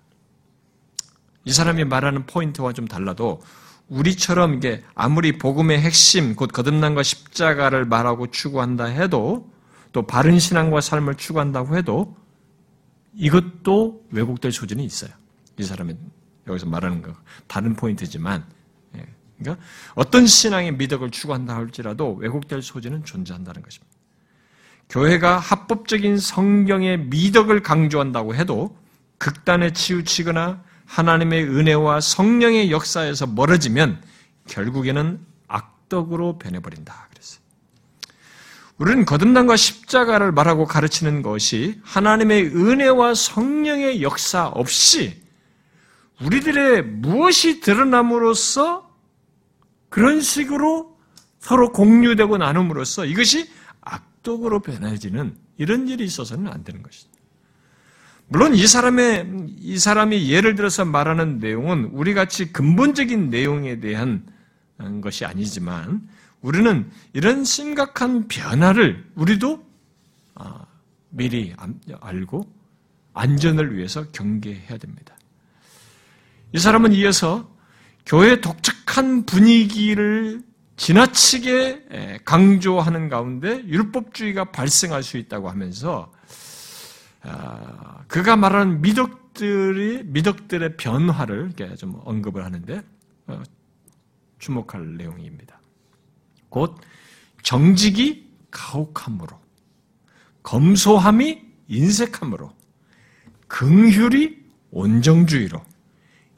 이 사람이 말하는 포인트와 좀 달라도 우리처럼 이게 아무리 복음의 핵심, 곧 거듭남과 십자가를 말하고 추구한다 해도, 또 바른 신앙과 삶을 추구한다고 해도 이것도 왜곡될 소지는 있어요. 이 사람이 여기서 말하는 거 다른 포인트지만, 그러니까 어떤 신앙의 미덕을 추구한다 할지라도 왜곡될 소지는 존재한다는 것입니다. 교회가 합법적인 성경의 미덕을 강조한다고 해도 극단에 치우치거나 하나님의 은혜와 성령의 역사에서 멀어지면 결국에는 악덕으로 변해버린다 그랬어요. 우리는 거듭남과 십자가를 말하고 가르치는 것이 하나님의 은혜와 성령의 역사 없이 우리들의 무엇이 드러남으로써 그런 식으로 서로 공유되고 나눔으로써 이것이 악독으로 변해지는 이런 일이 있어서는 안 되는 것이죠. 물론 이 사람이 예를 들어서 말하는 내용은 우리같이 근본적인 내용에 대한 것이 아니지만 우리는 이런 심각한 변화를 우리도 미리 알고 안전을 위해서 경계해야 됩니다. 이 사람은 이어서 교회의 독특한 분위기를 지나치게 강조하는 가운데 율법주의가 발생할 수 있다고 하면서 그가 말하는 미덕들의 변화를 이렇게 좀 언급을 하는데 주목할 내용입니다. 곧 정직이 가혹함으로, 검소함이 인색함으로, 긍휼이 온정주의로,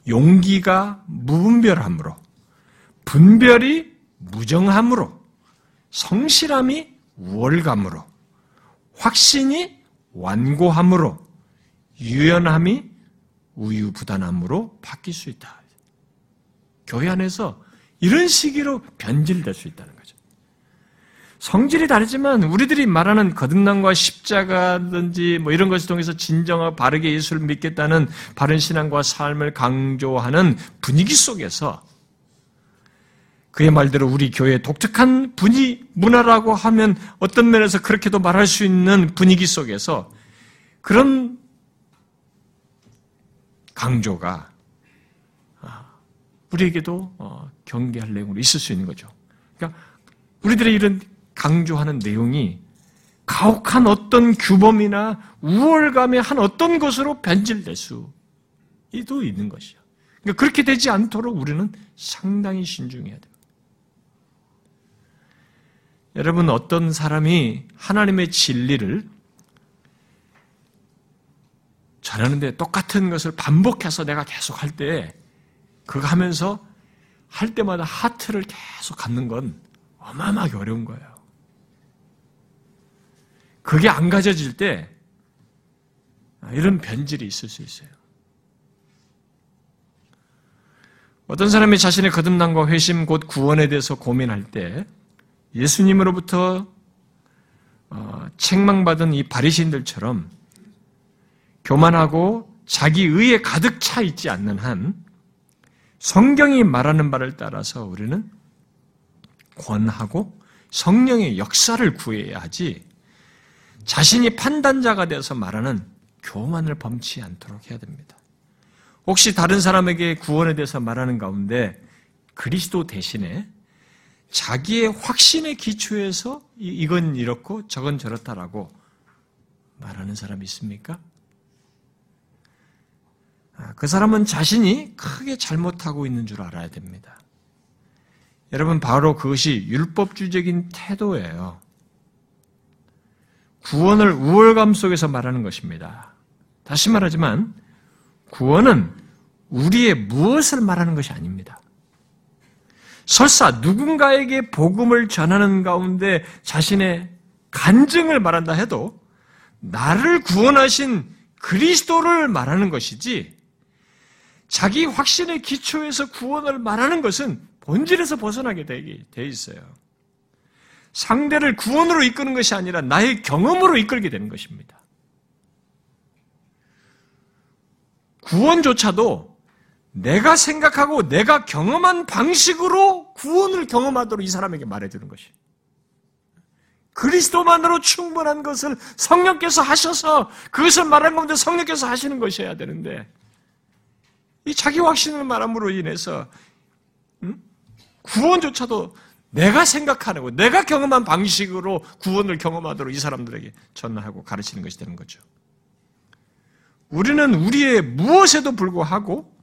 용기가 무분별함으로, 분별이 무정함으로, 성실함이 우월감으로, 확신이 완고함으로, 유연함이 우유부단함으로 바뀔 수 있다. 교회 안에서 이런 시기로 변질될 수 있다는 거죠. 성질이 다르지만 우리들이 말하는 거듭남과 십자가든지 뭐 이런 것을 통해서 진정하고 바르게 예수를 믿겠다는 바른 신앙과 삶을 강조하는 분위기 속에서 그의 말대로 우리 교회의 독특한 문화라고 하면 어떤 면에서 그렇게도 말할 수 있는 분위기 속에서 그런 강조가 우리에게도 경계할 내용으로 있을 수 있는 거죠. 그러니까 우리들의 이런 강조하는 내용이 가혹한 어떤 규범이나 우월감의 한 어떤 것으로 변질될 수도 있는 것이죠. 그러니까 그렇게 되지 않도록 우리는 상당히 신중해야 돼요. 여러분, 어떤 사람이 하나님의 진리를 전하는데 똑같은 것을 반복해서 내가 계속 할 때 그거 하면서 할 때마다 하트를 계속 갖는 건 어마어마하게 어려운 거예요. 그게 안 가져질 때 이런 변질이 있을 수 있어요. 어떤 사람이 자신의 거듭남과 회심 곧 구원에 대해서 고민할 때 예수님으로부터 책망받은 이 바리새인들처럼 교만하고 자기 의에 가득 차 있지 않는 한 성경이 말하는 바를 따라서 우리는 권하고 성령의 역사를 구해야 하지 자신이 판단자가 되어서 말하는 교만을 범치 않도록 해야 됩니다. 혹시 다른 사람에게 구원에 대해서 말하는 가운데 그리스도 대신에 자기의 확신의 기초에서 이건 이렇고 저건 저렇다라고 말하는 사람이 있습니까? 그 사람은 자신이 크게 잘못하고 있는 줄 알아야 됩니다. 여러분, 바로 그것이 율법주의적인 태도예요. 구원을 우월감 속에서 말하는 것입니다. 다시 말하지만 구원은 우리의 무엇을 말하는 것이 아닙니다. 설사 누군가에게 복음을 전하는 가운데 자신의 간증을 말한다 해도 나를 구원하신 그리스도를 말하는 것이지 자기 확신의 기초에서 구원을 말하는 것은 본질에서 벗어나게 돼 있어요. 상대를 구원으로 이끄는 것이 아니라 나의 경험으로 이끌게 되는 것입니다. 구원조차도 내가 생각하고 내가 경험한 방식으로 구원을 경험하도록 이 사람에게 말해주는 것이에요. 그리스도만으로 충분한 것을 성령께서 하셔서 그것을 말한 건데 성령께서 하시는 것이어야 되는데 이 자기 확신을 말함으로 인해서 구원조차도 내가 생각하고 내가 경험한 방식으로 구원을 경험하도록 이 사람들에게 전하고 가르치는 것이 되는 거죠. 우리는 우리의 무엇에도 불구하고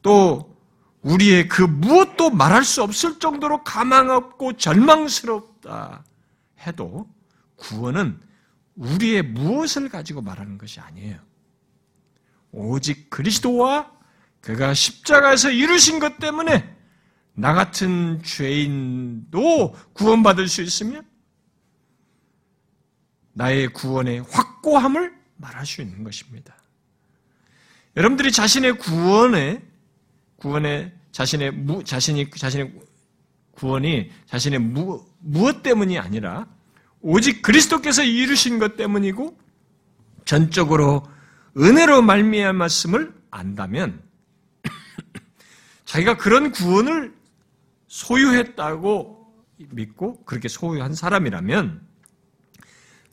또 우리의 그 무엇도 말할 수 없을 정도로 가망없고 절망스럽다 해도 구원은 우리의 무엇을 가지고 말하는 것이 아니에요. 오직 그리스도와 그가 십자가에서 이루신 것 때문에 나 같은 죄인도 구원받을 수 있으며 나의 구원의 확고함을 말할 수 있는 것입니다. 여러분들이 자신의 구원에 자신의 구원이 자신의 무엇 때문이 아니라 오직 그리스도께서 이루신 것 때문이고 전적으로 은혜로 말미암은 말씀을 안다면 자기가 그런 구원을 소유했다고 믿고 그렇게 소유한 사람이라면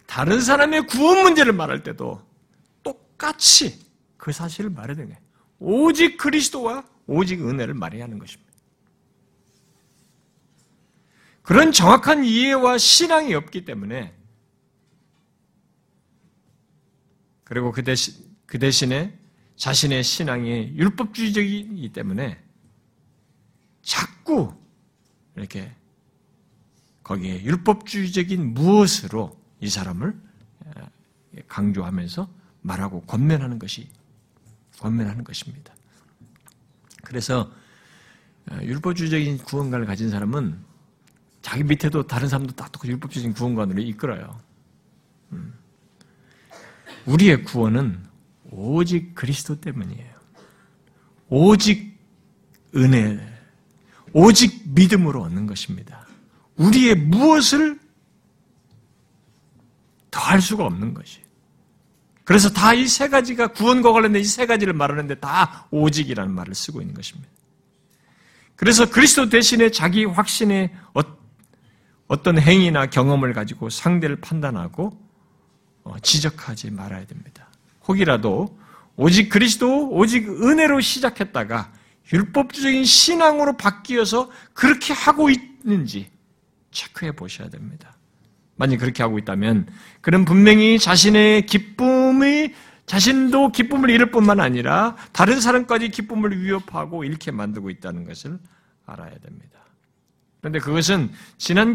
다른 사람의 구원 문제를 말할 때도 똑같이 그 사실을 말해야 되는 거예요. 오직 그리스도와 오직 은혜를 말해야 하는 것입니다. 그런 정확한 이해와 신앙이 없기 때문에 그리고 그 대신에 자신의 신앙이 율법주의적이기 때문에 자꾸 이렇게 거기에 율법주의적인 무엇으로 이 사람을 강조하면서 말하고 권면하는 것입니다. 그래서 율법주의적인 구원관을 가진 사람은 자기 밑에도 다른 사람도 다 율법주의적인 구원관으로 이끌어요. 우리의 구원은 오직 그리스도 때문이에요. 오직 은혜, 오직 믿음으로 얻는 것입니다. 우리의 무엇을 더할 수가 없는 것이에요. 그래서 다 이 세 가지가 구원과 관련된 이 세 가지를 말하는데 다 오직이라는 말을 쓰고 있는 것입니다. 그래서 그리스도 대신에 자기 확신의 어떤 행위나 경험을 가지고 상대를 판단하고 지적하지 말아야 됩니다. 혹이라도 오직 그리스도, 오직 은혜로 시작했다가 율법주의적인 신앙으로 바뀌어서 그렇게 하고 있는지 체크해 보셔야 됩니다. 만약 그렇게 하고 있다면 그는 분명히 자신도 기쁨을 잃을 뿐만 아니라 다른 사람까지 기쁨을 위협하고 잃게 만들고 있다는 것을 알아야 됩니다. 그런데 그것은 지난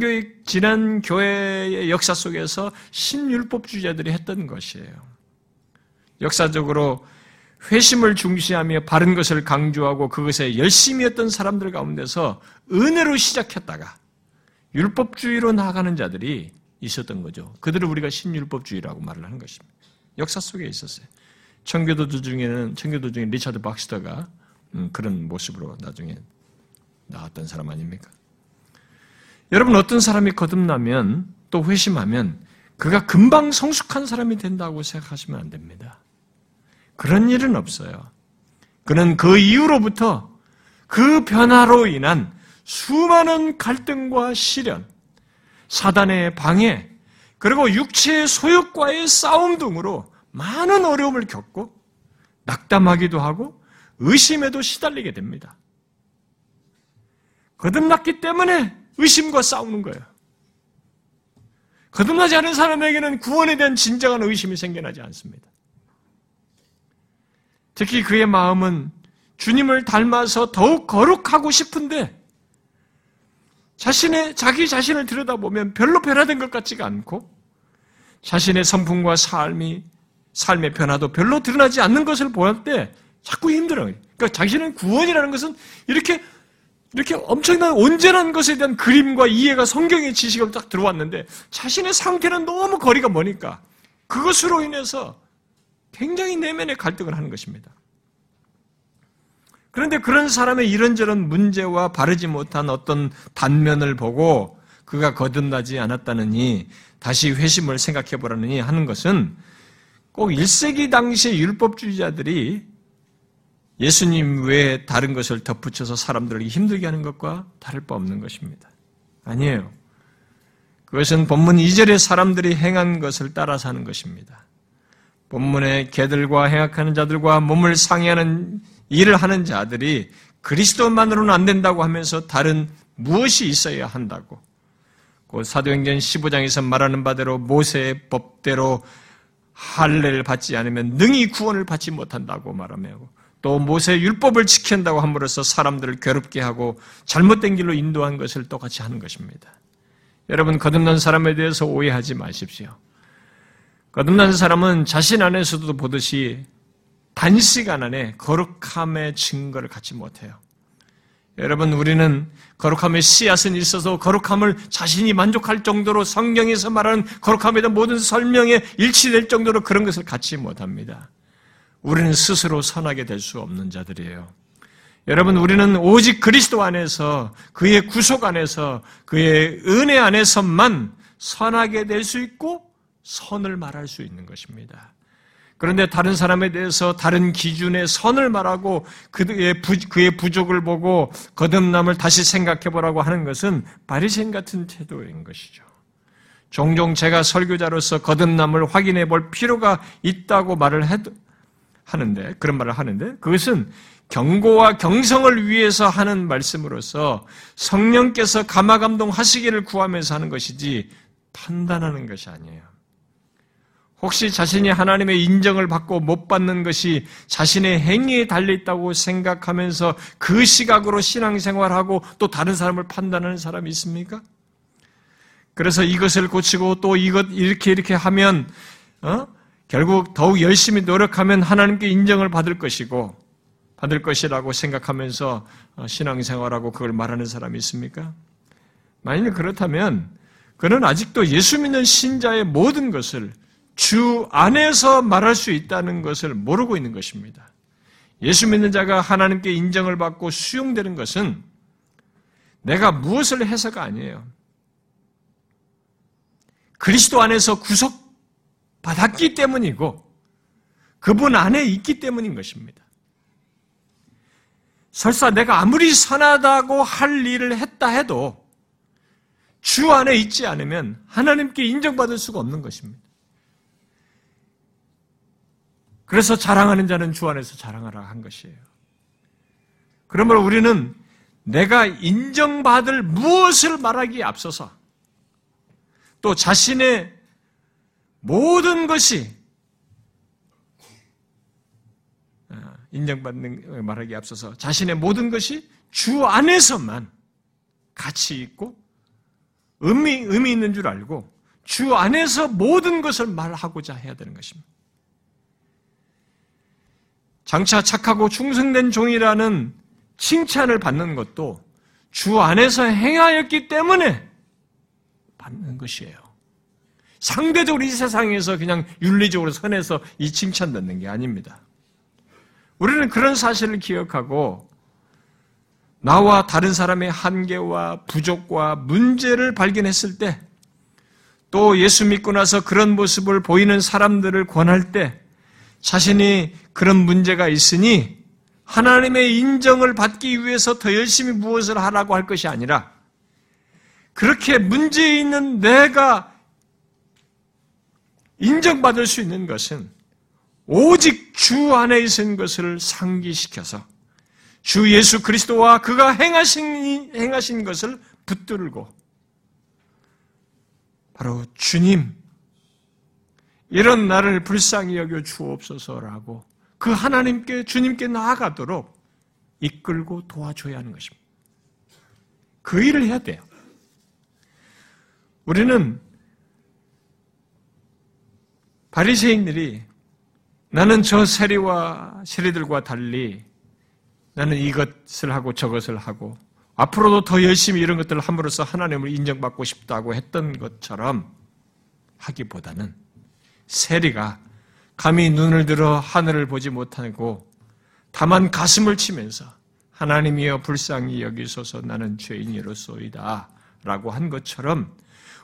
교회의 역사 속에서 신율법주의자들이 했던 것이에요. 역사적으로 회심을 중시하며 바른 것을 강조하고 그것에 열심히 했던 사람들 가운데서 은혜로 시작했다가 율법주의로 나아가는 자들이 있었던 거죠. 그들을 우리가 신율법주의라고 말을 하는 것입니다. 역사 속에 있었어요. 청교도 중에 리차드 박스터가 그런 모습으로 나중에 나왔던 사람 아닙니까? 여러분, 어떤 사람이 거듭나면 또 회심하면 그가 금방 성숙한 사람이 된다고 생각하시면 안 됩니다. 그런 일은 없어요. 그는 그 이후로부터 그 변화로 인한 수많은 갈등과 시련, 사단의 방해, 그리고 육체의 소욕과의 싸움 등으로 많은 어려움을 겪고 낙담하기도 하고 의심에도 시달리게 됩니다. 거듭났기 때문에 의심과 싸우는 거예요. 거듭나지 않은 사람에게는 구원에 대한 진정한 의심이 생겨나지 않습니다. 특히 그의 마음은 주님을 닮아서 더욱 거룩하고 싶은데 자기 자신을 들여다보면 별로 변화된 것 같지가 않고 자신의 성품과 삶의 변화도 별로 드러나지 않는 것을 보일 때 자꾸 힘들어요. 그러니까 자신은 구원이라는 것은 이렇게 엄청난 온전한 것에 대한 그림과 이해가 성경의 지식으로 딱 들어왔는데 자신의 상태는 너무 거리가 머니까 그것으로 인해서 굉장히 내면의 갈등을 하는 것입니다. 그런데 그런 사람의 이런저런 문제와 바르지 못한 어떤 단면을 보고 그가 거듭나지 않았다느니 다시 회심을 생각해 보라느니 하는 것은 꼭 1세기 당시의 율법주의자들이 예수님 외에 다른 것을 덧붙여서 사람들을 힘들게 하는 것과 다를 바 없는 것입니다. 아니에요. 그것은 본문 2절의 사람들이 행한 것을 따라서 하는 것입니다. 본문의 개들과 행악하는 자들과 몸을 상해하는 일을 하는 자들이 그리스도만으로는 안 된다고 하면서 다른 무엇이 있어야 한다고 곧 사도행전 15장에서 말하는 바대로 모세의 법대로 할례를 받지 않으면 능히 구원을 받지 못한다고 말하며 또 모세의 율법을 지킨다고 함으로써 사람들을 괴롭게 하고 잘못된 길로 인도한 것을 똑같이 하는 것입니다. 여러분, 거듭난 사람에 대해서 오해하지 마십시오. 거듭난 사람은 자신 안에서도 보듯이 단시간 안에 거룩함의 증거를 갖지 못해요. 여러분, 우리는 거룩함의 씨앗은 있어서 거룩함을 자신이 만족할 정도로 성경에서 말하는 거룩함에 대한 모든 설명에 일치될 정도로 그런 것을 갖지 못합니다. 우리는 스스로 선하게 될 수 없는 자들이에요. 여러분, 우리는 오직 그리스도 안에서, 그의 구속 안에서, 그의 은혜 안에서만 선하게 될 수 있고 선을 말할 수 있는 것입니다. 그런데 다른 사람에 대해서 다른 기준의 선을 말하고 그의 부족을 보고 거듭남을 다시 생각해보라고 하는 것은 바리새인 같은 태도인 것이죠. 종종 제가 설교자로서 거듭남을 확인해볼 필요가 있다고 말을 하는데, 그런 말을 하는데, 그것은 경고와 경성을 위해서 하는 말씀으로서 성령께서 감화감동하시기를 구하면서 하는 것이지 판단하는 것이 아니에요. 혹시 자신이 하나님의 인정을 받고 못 받는 것이 자신의 행위에 달려있다고 생각하면서 그 시각으로 신앙생활하고 또 다른 사람을 판단하는 사람이 있습니까? 그래서 이것을 고치고 또 이렇게 하면 결국 더욱 열심히 노력하면 하나님께 인정을 받을 것이라고 생각하면서 신앙생활하고 그걸 말하는 사람이 있습니까? 만일 그렇다면 그는 아직도 예수 믿는 신자의 모든 것을 주 안에서 말할 수 있다는 것을 모르고 있는 것입니다. 예수 믿는 자가 하나님께 인정을 받고 수용되는 것은 내가 무엇을 해서가 아니에요. 그리스도 안에서 구속받았기 때문이고 그분 안에 있기 때문인 것입니다. 설사 내가 아무리 선하다고 할 일을 했다 해도 주 안에 있지 않으면 하나님께 인정받을 수가 없는 것입니다. 그래서 자랑하는 자는 주 안에서 자랑하라 한 것이에요. 그러므로 우리는 내가 인정받을 무엇을 말하기에 앞서서 또 자신의 모든 것이 인정받는 말하기에 앞서서 자신의 모든 것이 주 안에서만 가치 있고 의미 있는 줄 알고 주 안에서 모든 것을 말하고자 해야 되는 것입니다. 장차 착하고 충성된 종이라는 칭찬을 받는 것도 주 안에서 행하였기 때문에 받는 것이에요. 상대적으로 이 세상에서 그냥 윤리적으로 선해서 이 칭찬 받는 게 아닙니다. 우리는 그런 사실을 기억하고 나와 다른 사람의 한계와 부족과 문제를 발견했을 때, 또 예수 믿고 나서 그런 모습을 보이는 사람들을 권할 때 자신이 그런 문제가 있으니 하나님의 인정을 받기 위해서 더 열심히 무엇을 하라고 할 것이 아니라 그렇게 문제 있는 내가 인정받을 수 있는 것은 오직 주 안에 있는 것을 상기시켜서 주 예수 그리스도와 그가 행하신 것을 붙들고 바로 주님, 이런 나를 불쌍히 여겨 주옵소서라고 그 하나님께, 주님께 나아가도록 이끌고 도와줘야 하는 것입니다. 그 일을 해야 돼요. 우리는 바리새인들이 나는 저 세리들과 달리 나는 이것을 하고 저것을 하고 앞으로도 더 열심히 이런 것들을 함으로써 하나님을 인정받고 싶다고 했던 것처럼 하기보다는 세리가 감히 눈을 들어 하늘을 보지 못하고 다만 가슴을 치면서 하나님이여 불쌍히 여기소서 나는 죄인이로소이다 라고 한 것처럼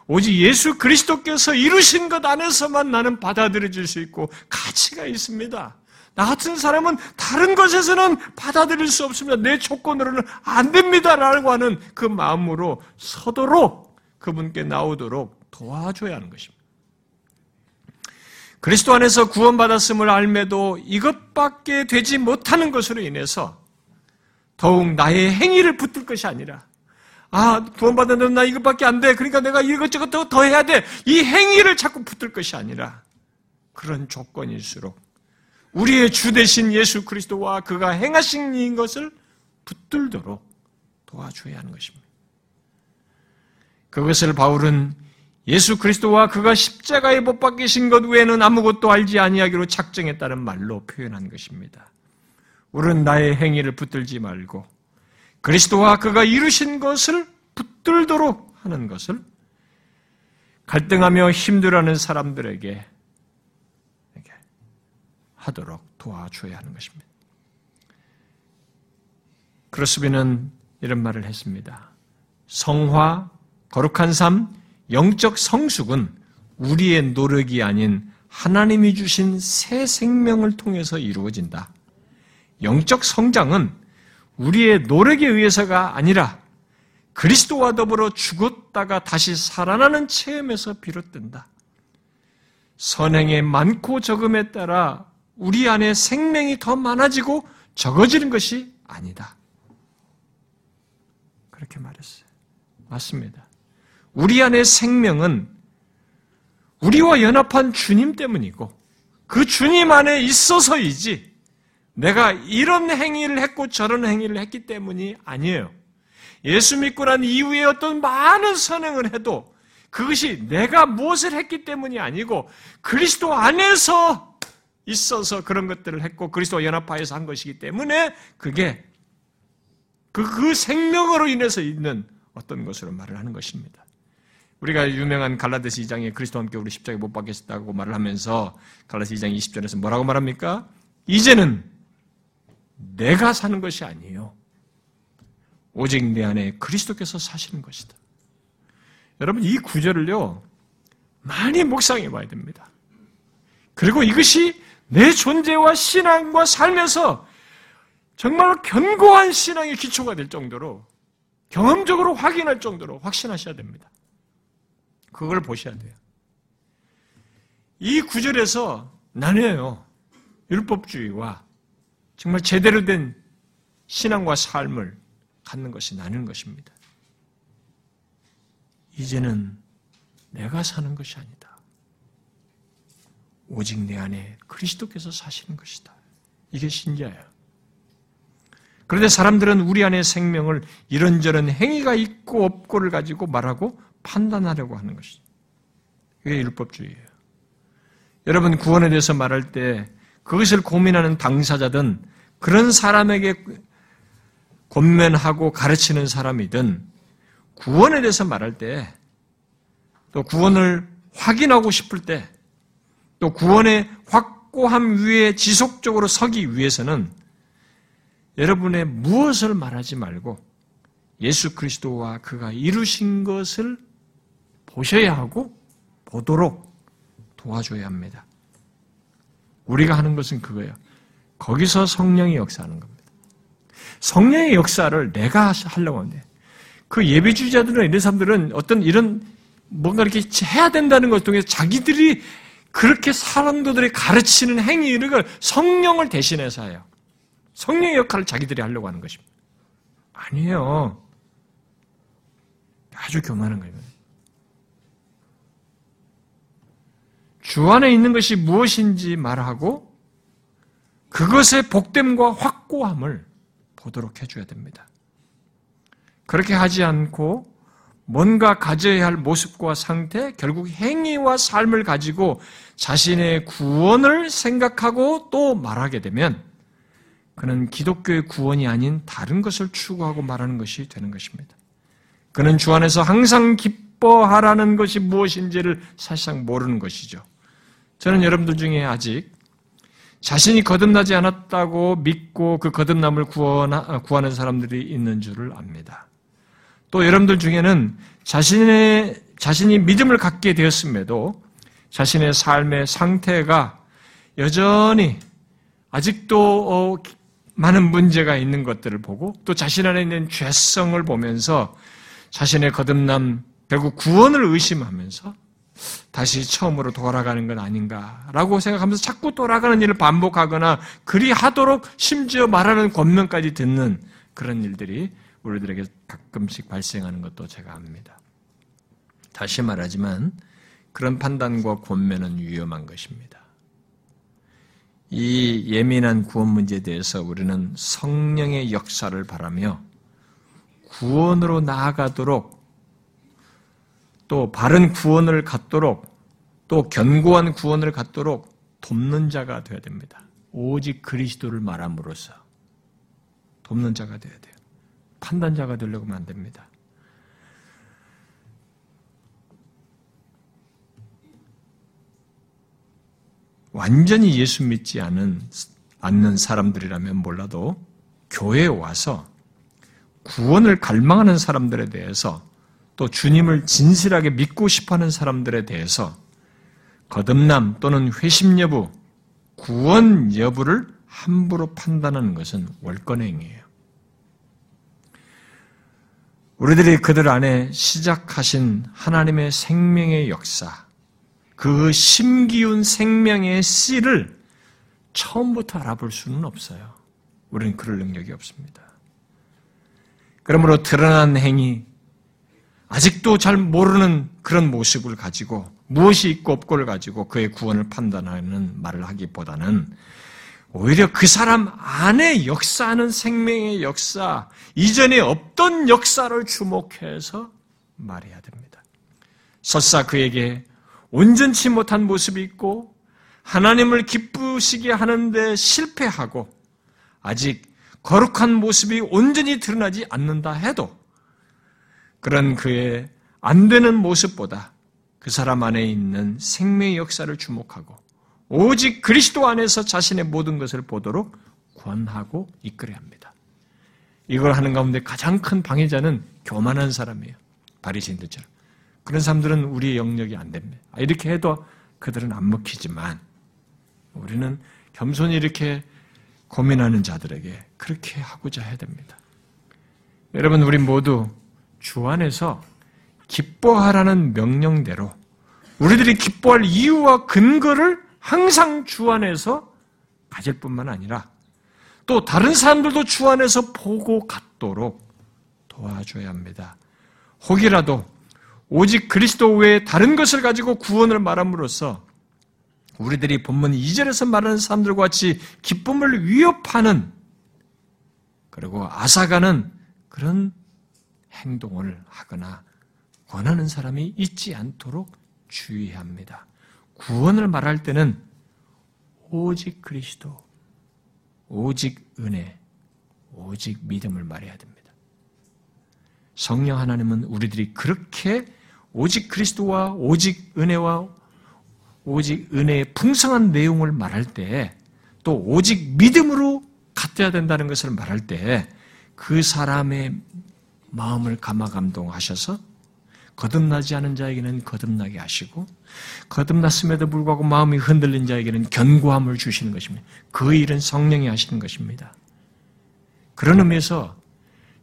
오직 예수 그리스도께서 이루신 것 안에서만 나는 받아들여질 수 있고 가치가 있습니다. 나 같은 사람은 다른 것에서는 받아들일 수 없습니다. 내 조건으로는 안 됩니다 라고 하는 그 마음으로 서도록 그분께 나오도록 도와줘야 하는 것입니다. 그리스도 안에서 구원받았음을 알매도 이것밖에 되지 못하는 것으로 인해서 더욱 나의 행위를 붙들 것이 아니라 구원받았는데 나 이것밖에 안 돼. 그러니까 내가 이것저것 더 해야 돼. 이 행위를 자꾸 붙들 것이 아니라 그런 조건일수록 우리의 주 되신 예수 그리스도와 그가 행하신 것을 붙들도록 도와줘야 하는 것입니다. 그것을 바울은 예수 그리스도와 그가 십자가에 못 박히신 것 외에는 아무것도 알지 아니하기로 작정했다는 말로 표현한 것입니다. 우리는 나의 행위를 붙들지 말고 그리스도와 그가 이루신 것을 붙들도록 하는 것을 갈등하며 힘들어하는 사람들에게 하도록 도와줘야 하는 것입니다. 크로스비는 이런 말을 했습니다. 성화, 거룩한 삶, 영적 성숙은 우리의 노력이 아닌 하나님이 주신 새 생명을 통해서 이루어진다. 영적 성장은 우리의 노력에 의해서가 아니라 그리스도와 더불어 죽었다가 다시 살아나는 체험에서 비롯된다. 선행의 많고 적음에 따라 우리 안에 생명이 더 많아지고 적어지는 것이 아니다. 그렇게 말했어요. 맞습니다. 우리 안에 생명은 우리와 연합한 주님 때문이고 그 주님 안에 있어서이지 내가 이런 행위를 했고 저런 행위를 했기 때문이 아니에요. 예수 믿고 난 이후에 어떤 많은 선행을 해도 그것이 내가 무엇을 했기 때문이 아니고 그리스도 안에서 있어서 그런 것들을 했고 그리스도와 연합하여서 한 것이기 때문에 그게 그 생명으로 인해서 있는 어떤 것으로 말을 하는 것입니다. 우리가 유명한 갈라디아서 2장에 그리스도와 함께 우리 십자가에 못 박혔다고 말을 하면서 갈라디아서 2장 20절에서 뭐라고 말합니까? 이제는 내가 사는 것이 아니에요. 오직 내 안에 그리스도께서 사시는 것이다. 여러분 이 구절을요 많이 묵상해 봐야 됩니다. 그리고 이것이 내 존재와 신앙과 삶에서 정말로 견고한 신앙의 기초가 될 정도로 경험적으로 확인할 정도로 확신하셔야 됩니다. 그걸 보셔야 돼요. 이 구절에서 나뉘어요. 율법주의와 정말 제대로 된 신앙과 삶을 갖는 것이 나는 것입니다. 이제는 내가 사는 것이 아니다. 오직 내 안에 그리스도께서 사시는 것이다. 이게 신자예요. 그런데 사람들은 우리 안에 생명을 이런저런 행위가 있고 없고를 가지고 말하고 판단하려고 하는 것이죠. 그게 율법주의예요. 여러분 구원에 대해서 말할 때 그것을 고민하는 당사자든 그런 사람에게 권면하고 가르치는 사람이든 구원에 대해서 말할 때 또 구원을 확인하고 싶을 때 또 구원의 확고함 위에 지속적으로 서기 위해서는 여러분의 무엇을 말하지 말고 예수 그리스도와 그가 이루신 것을 보셔야 하고 보도록 도와줘야 합니다. 우리가 하는 것은 그거예요. 거기서 성령이 역사하는 겁니다. 성령의 역사를 내가 하려고 하는데 그 예배주의자들은 이런 사람들은 어떤 이런 뭔가 이렇게 해야 된다는 것 통해서 자기들이 그렇게 사람들이 가르치는 행위를 성령을 대신해서 해요. 성령의 역할을 자기들이 하려고 하는 것입니다. 아니에요. 아주 교만한 거예요. 주 안에 있는 것이 무엇인지 말하고 그것의 복됨과 확고함을 보도록 해줘야 됩니다. 그렇게 하지 않고 뭔가 가져야 할 모습과 상태, 결국 행위와 삶을 가지고 자신의 구원을 생각하고 또 말하게 되면 그는 기독교의 구원이 아닌 다른 것을 추구하고 말하는 것이 되는 것입니다. 그는 주 안에서 항상 기뻐하라는 것이 무엇인지를 사실상 모르는 것이죠. 저는 여러분들 중에 아직 자신이 거듭나지 않았다고 믿고 그 거듭남을 구하는 사람들이 있는 줄을 압니다. 또 여러분들 중에는 자신이 믿음을 갖게 되었음에도 자신의 삶의 상태가 여전히 아직도 많은 문제가 있는 것들을 보고 또 자신 안에 있는 죄성을 보면서 자신의 거듭남, 결국 구원을 의심하면서 다시 처음으로 돌아가는 건 아닌가라고 생각하면서 자꾸 돌아가는 일을 반복하거나 그리하도록 심지어 말하는 권면까지 듣는 그런 일들이 우리들에게 가끔씩 발생하는 것도 제가 압니다. 다시 말하지만 그런 판단과 권면은 위험한 것입니다. 이 예민한 구원 문제에 대해서 우리는 성령의 역사를 바라며 구원으로 나아가도록 또 바른 구원을 갖도록 또 견고한 구원을 갖도록 돕는 자가 되어야 됩니다. 오직 그리스도를 말함으로써 돕는 자가 되어야 돼요. 판단자가 되려고 하면 안 됩니다. 완전히 예수 믿지 않는 사람들이라면 몰라도 교회에 와서 구원을 갈망하는 사람들에 대해서 또 주님을 진실하게 믿고 싶어하는 사람들에 대해서 거듭남 또는 회심 여부, 구원 여부를 함부로 판단하는 것은 월권행위예요. 우리들이 그들 안에 시작하신 하나님의 생명의 역사, 그 심기운 생명의 씨를 처음부터 알아볼 수는 없어요. 우리는 그럴 능력이 없습니다. 그러므로 드러난 행위, 아직도 잘 모르는 그런 모습을 가지고 무엇이 있고 없고를 가지고 그의 구원을 판단하는 말을 하기보다는 오히려 그 사람 안에 역사하는 생명의 역사, 이전에 없던 역사를 주목해서 말해야 됩니다. 설사 그에게 온전치 못한 모습이 있고 하나님을 기쁘시게 하는데 실패하고 아직 거룩한 모습이 온전히 드러나지 않는다 해도 그런 그의 안 되는 모습보다 그 사람 안에 있는 생명의 역사를 주목하고 오직 그리스도 안에서 자신의 모든 것을 보도록 권하고 이끌어야 합니다. 이걸 하는 가운데 가장 큰 방해자는 교만한 사람이에요. 바리새인들처럼. 그런 사람들은 우리의 영역이 안 됩니다. 이렇게 해도 그들은 안 먹히지만 우리는 겸손히 이렇게 고민하는 자들에게 그렇게 하고자 해야 됩니다. 여러분, 우리 모두 주 안에서 기뻐하라는 명령대로 우리들이 기뻐할 이유와 근거를 항상 주 안에서 가질 뿐만 아니라 또 다른 사람들도 주 안에서 보고 갖도록 도와줘야 합니다. 혹이라도 오직 그리스도 외에 다른 것을 가지고 구원을 말함으로써 우리들이 본문 2절에서 말하는 사람들과 같이 기쁨을 위협하는 그리고 앗아가는 그런 행동을 하거나 권하는 사람이 있지 않도록 주의해야 합니다. 구원을 말할 때는 오직 그리스도, 오직 은혜, 오직 믿음을 말해야 됩니다. 성령 하나님은 우리들이 그렇게 오직 그리스도와 오직 은혜와 오직 은혜의 풍성한 내용을 말할 때 또 오직 믿음으로 갖대야 된다는 것을 말할 때 그 사람의 마음을 감화감동하셔서 거듭나지 않은 자에게는 거듭나게 하시고 거듭났음에도 불구하고 마음이 흔들린 자에게는 견고함을 주시는 것입니다. 그 일은 성령이 하시는 것입니다. 그런 의미에서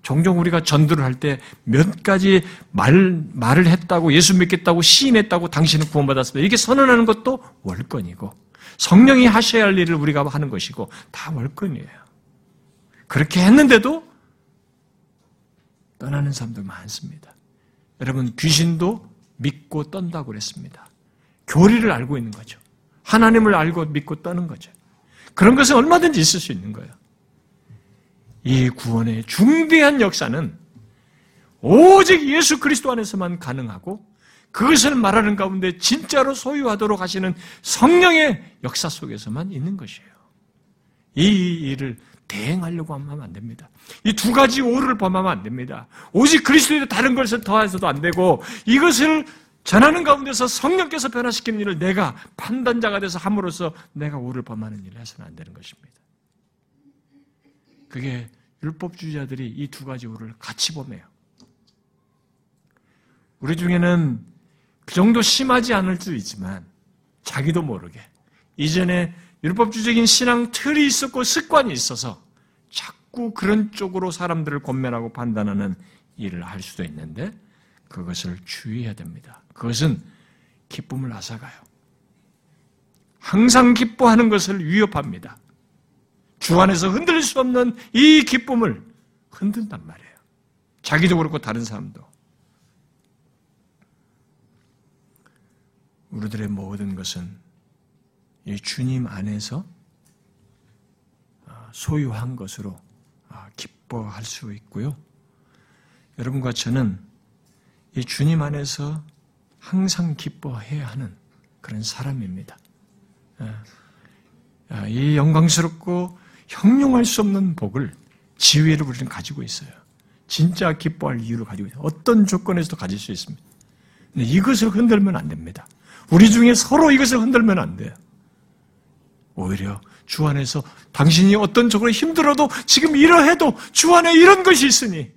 종종 우리가 전도를 할 때 몇 가지 말을 했다고 예수 믿겠다고 시인했다고 당신은 구원받았습니다. 이렇게 선언하는 것도 월권이고 성령이 하셔야 할 일을 우리가 하는 것이고 다 월권이에요. 그렇게 했는데도 떠나는 사람들 많습니다. 여러분, 귀신도 믿고 떤다고 그랬습니다. 교리를 알고 있는 거죠. 하나님을 알고 믿고 떠는 거죠. 그런 것은 얼마든지 있을 수 있는 거예요. 이 구원의 중대한 역사는 오직 예수 그리스도 안에서만 가능하고 그것을 말하는 가운데 진짜로 소유하도록 하시는 성령의 역사 속에서만 있는 것이에요. 이 일을 대행하려고 하면 안 됩니다. 이 두 가지 오를 범하면 안 됩니다. 오직 그리스도에 다른 것을 더해서도 안 되고 이것을 전하는 가운데서 성령께서 변화시키는 일을 내가 판단자가 돼서 함으로써 내가 오를 범하는 일을 해서는 안 되는 것입니다. 그게 율법주의자들이 이 두 가지 오를 같이 범해요. 우리 중에는 그 정도 심하지 않을 수도 있지만 자기도 모르게 이전에 율법주의적인 신앙 틀이 있었고 습관이 있어서 자꾸 그런 쪽으로 사람들을 권면하고 판단하는 일을 할 수도 있는데 그것을 주의해야 됩니다. 그것은 기쁨을 앗아가요. 항상 기뻐하는 것을 위협합니다. 주 안에서 흔들릴 수 없는 이 기쁨을 흔든단 말이에요. 자기도 그렇고 다른 사람도. 우리들의 모든 것은 이 주님 안에서 소유한 것으로 기뻐할 수 있고요. 여러분과 저는 이 주님 안에서 항상 기뻐해야 하는 그런 사람입니다. 이 영광스럽고 형용할 수 없는 복을 지위를 우리는 가지고 있어요. 진짜 기뻐할 이유를 가지고 있어요. 어떤 조건에서도 가질 수 있습니다. 근데 이것을 흔들면 안 됩니다. 우리 중에 서로 이것을 흔들면 안 돼요. 오히려 주 안에서 당신이 어떤 쪽으로 힘들어도 지금 이러해도 주 안에 이런 것이 있으니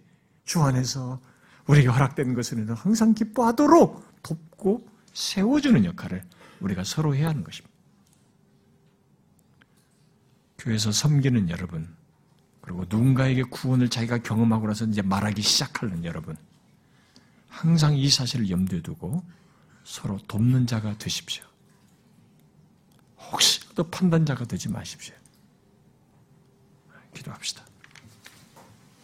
주 안에서 우리에게 허락된 것을 항상 기뻐하도록 돕고 세워주는 역할을 우리가 서로 해야 하는 것입니다. 교회에서 섬기는 여러분, 그리고 누군가에게 구원을 자기가 경험하고 나서 이제 말하기 시작하는 여러분, 항상 이 사실을 염두에 두고 서로 돕는 자가 되십시오. 혹시라도 판단자가 되지 마십시오.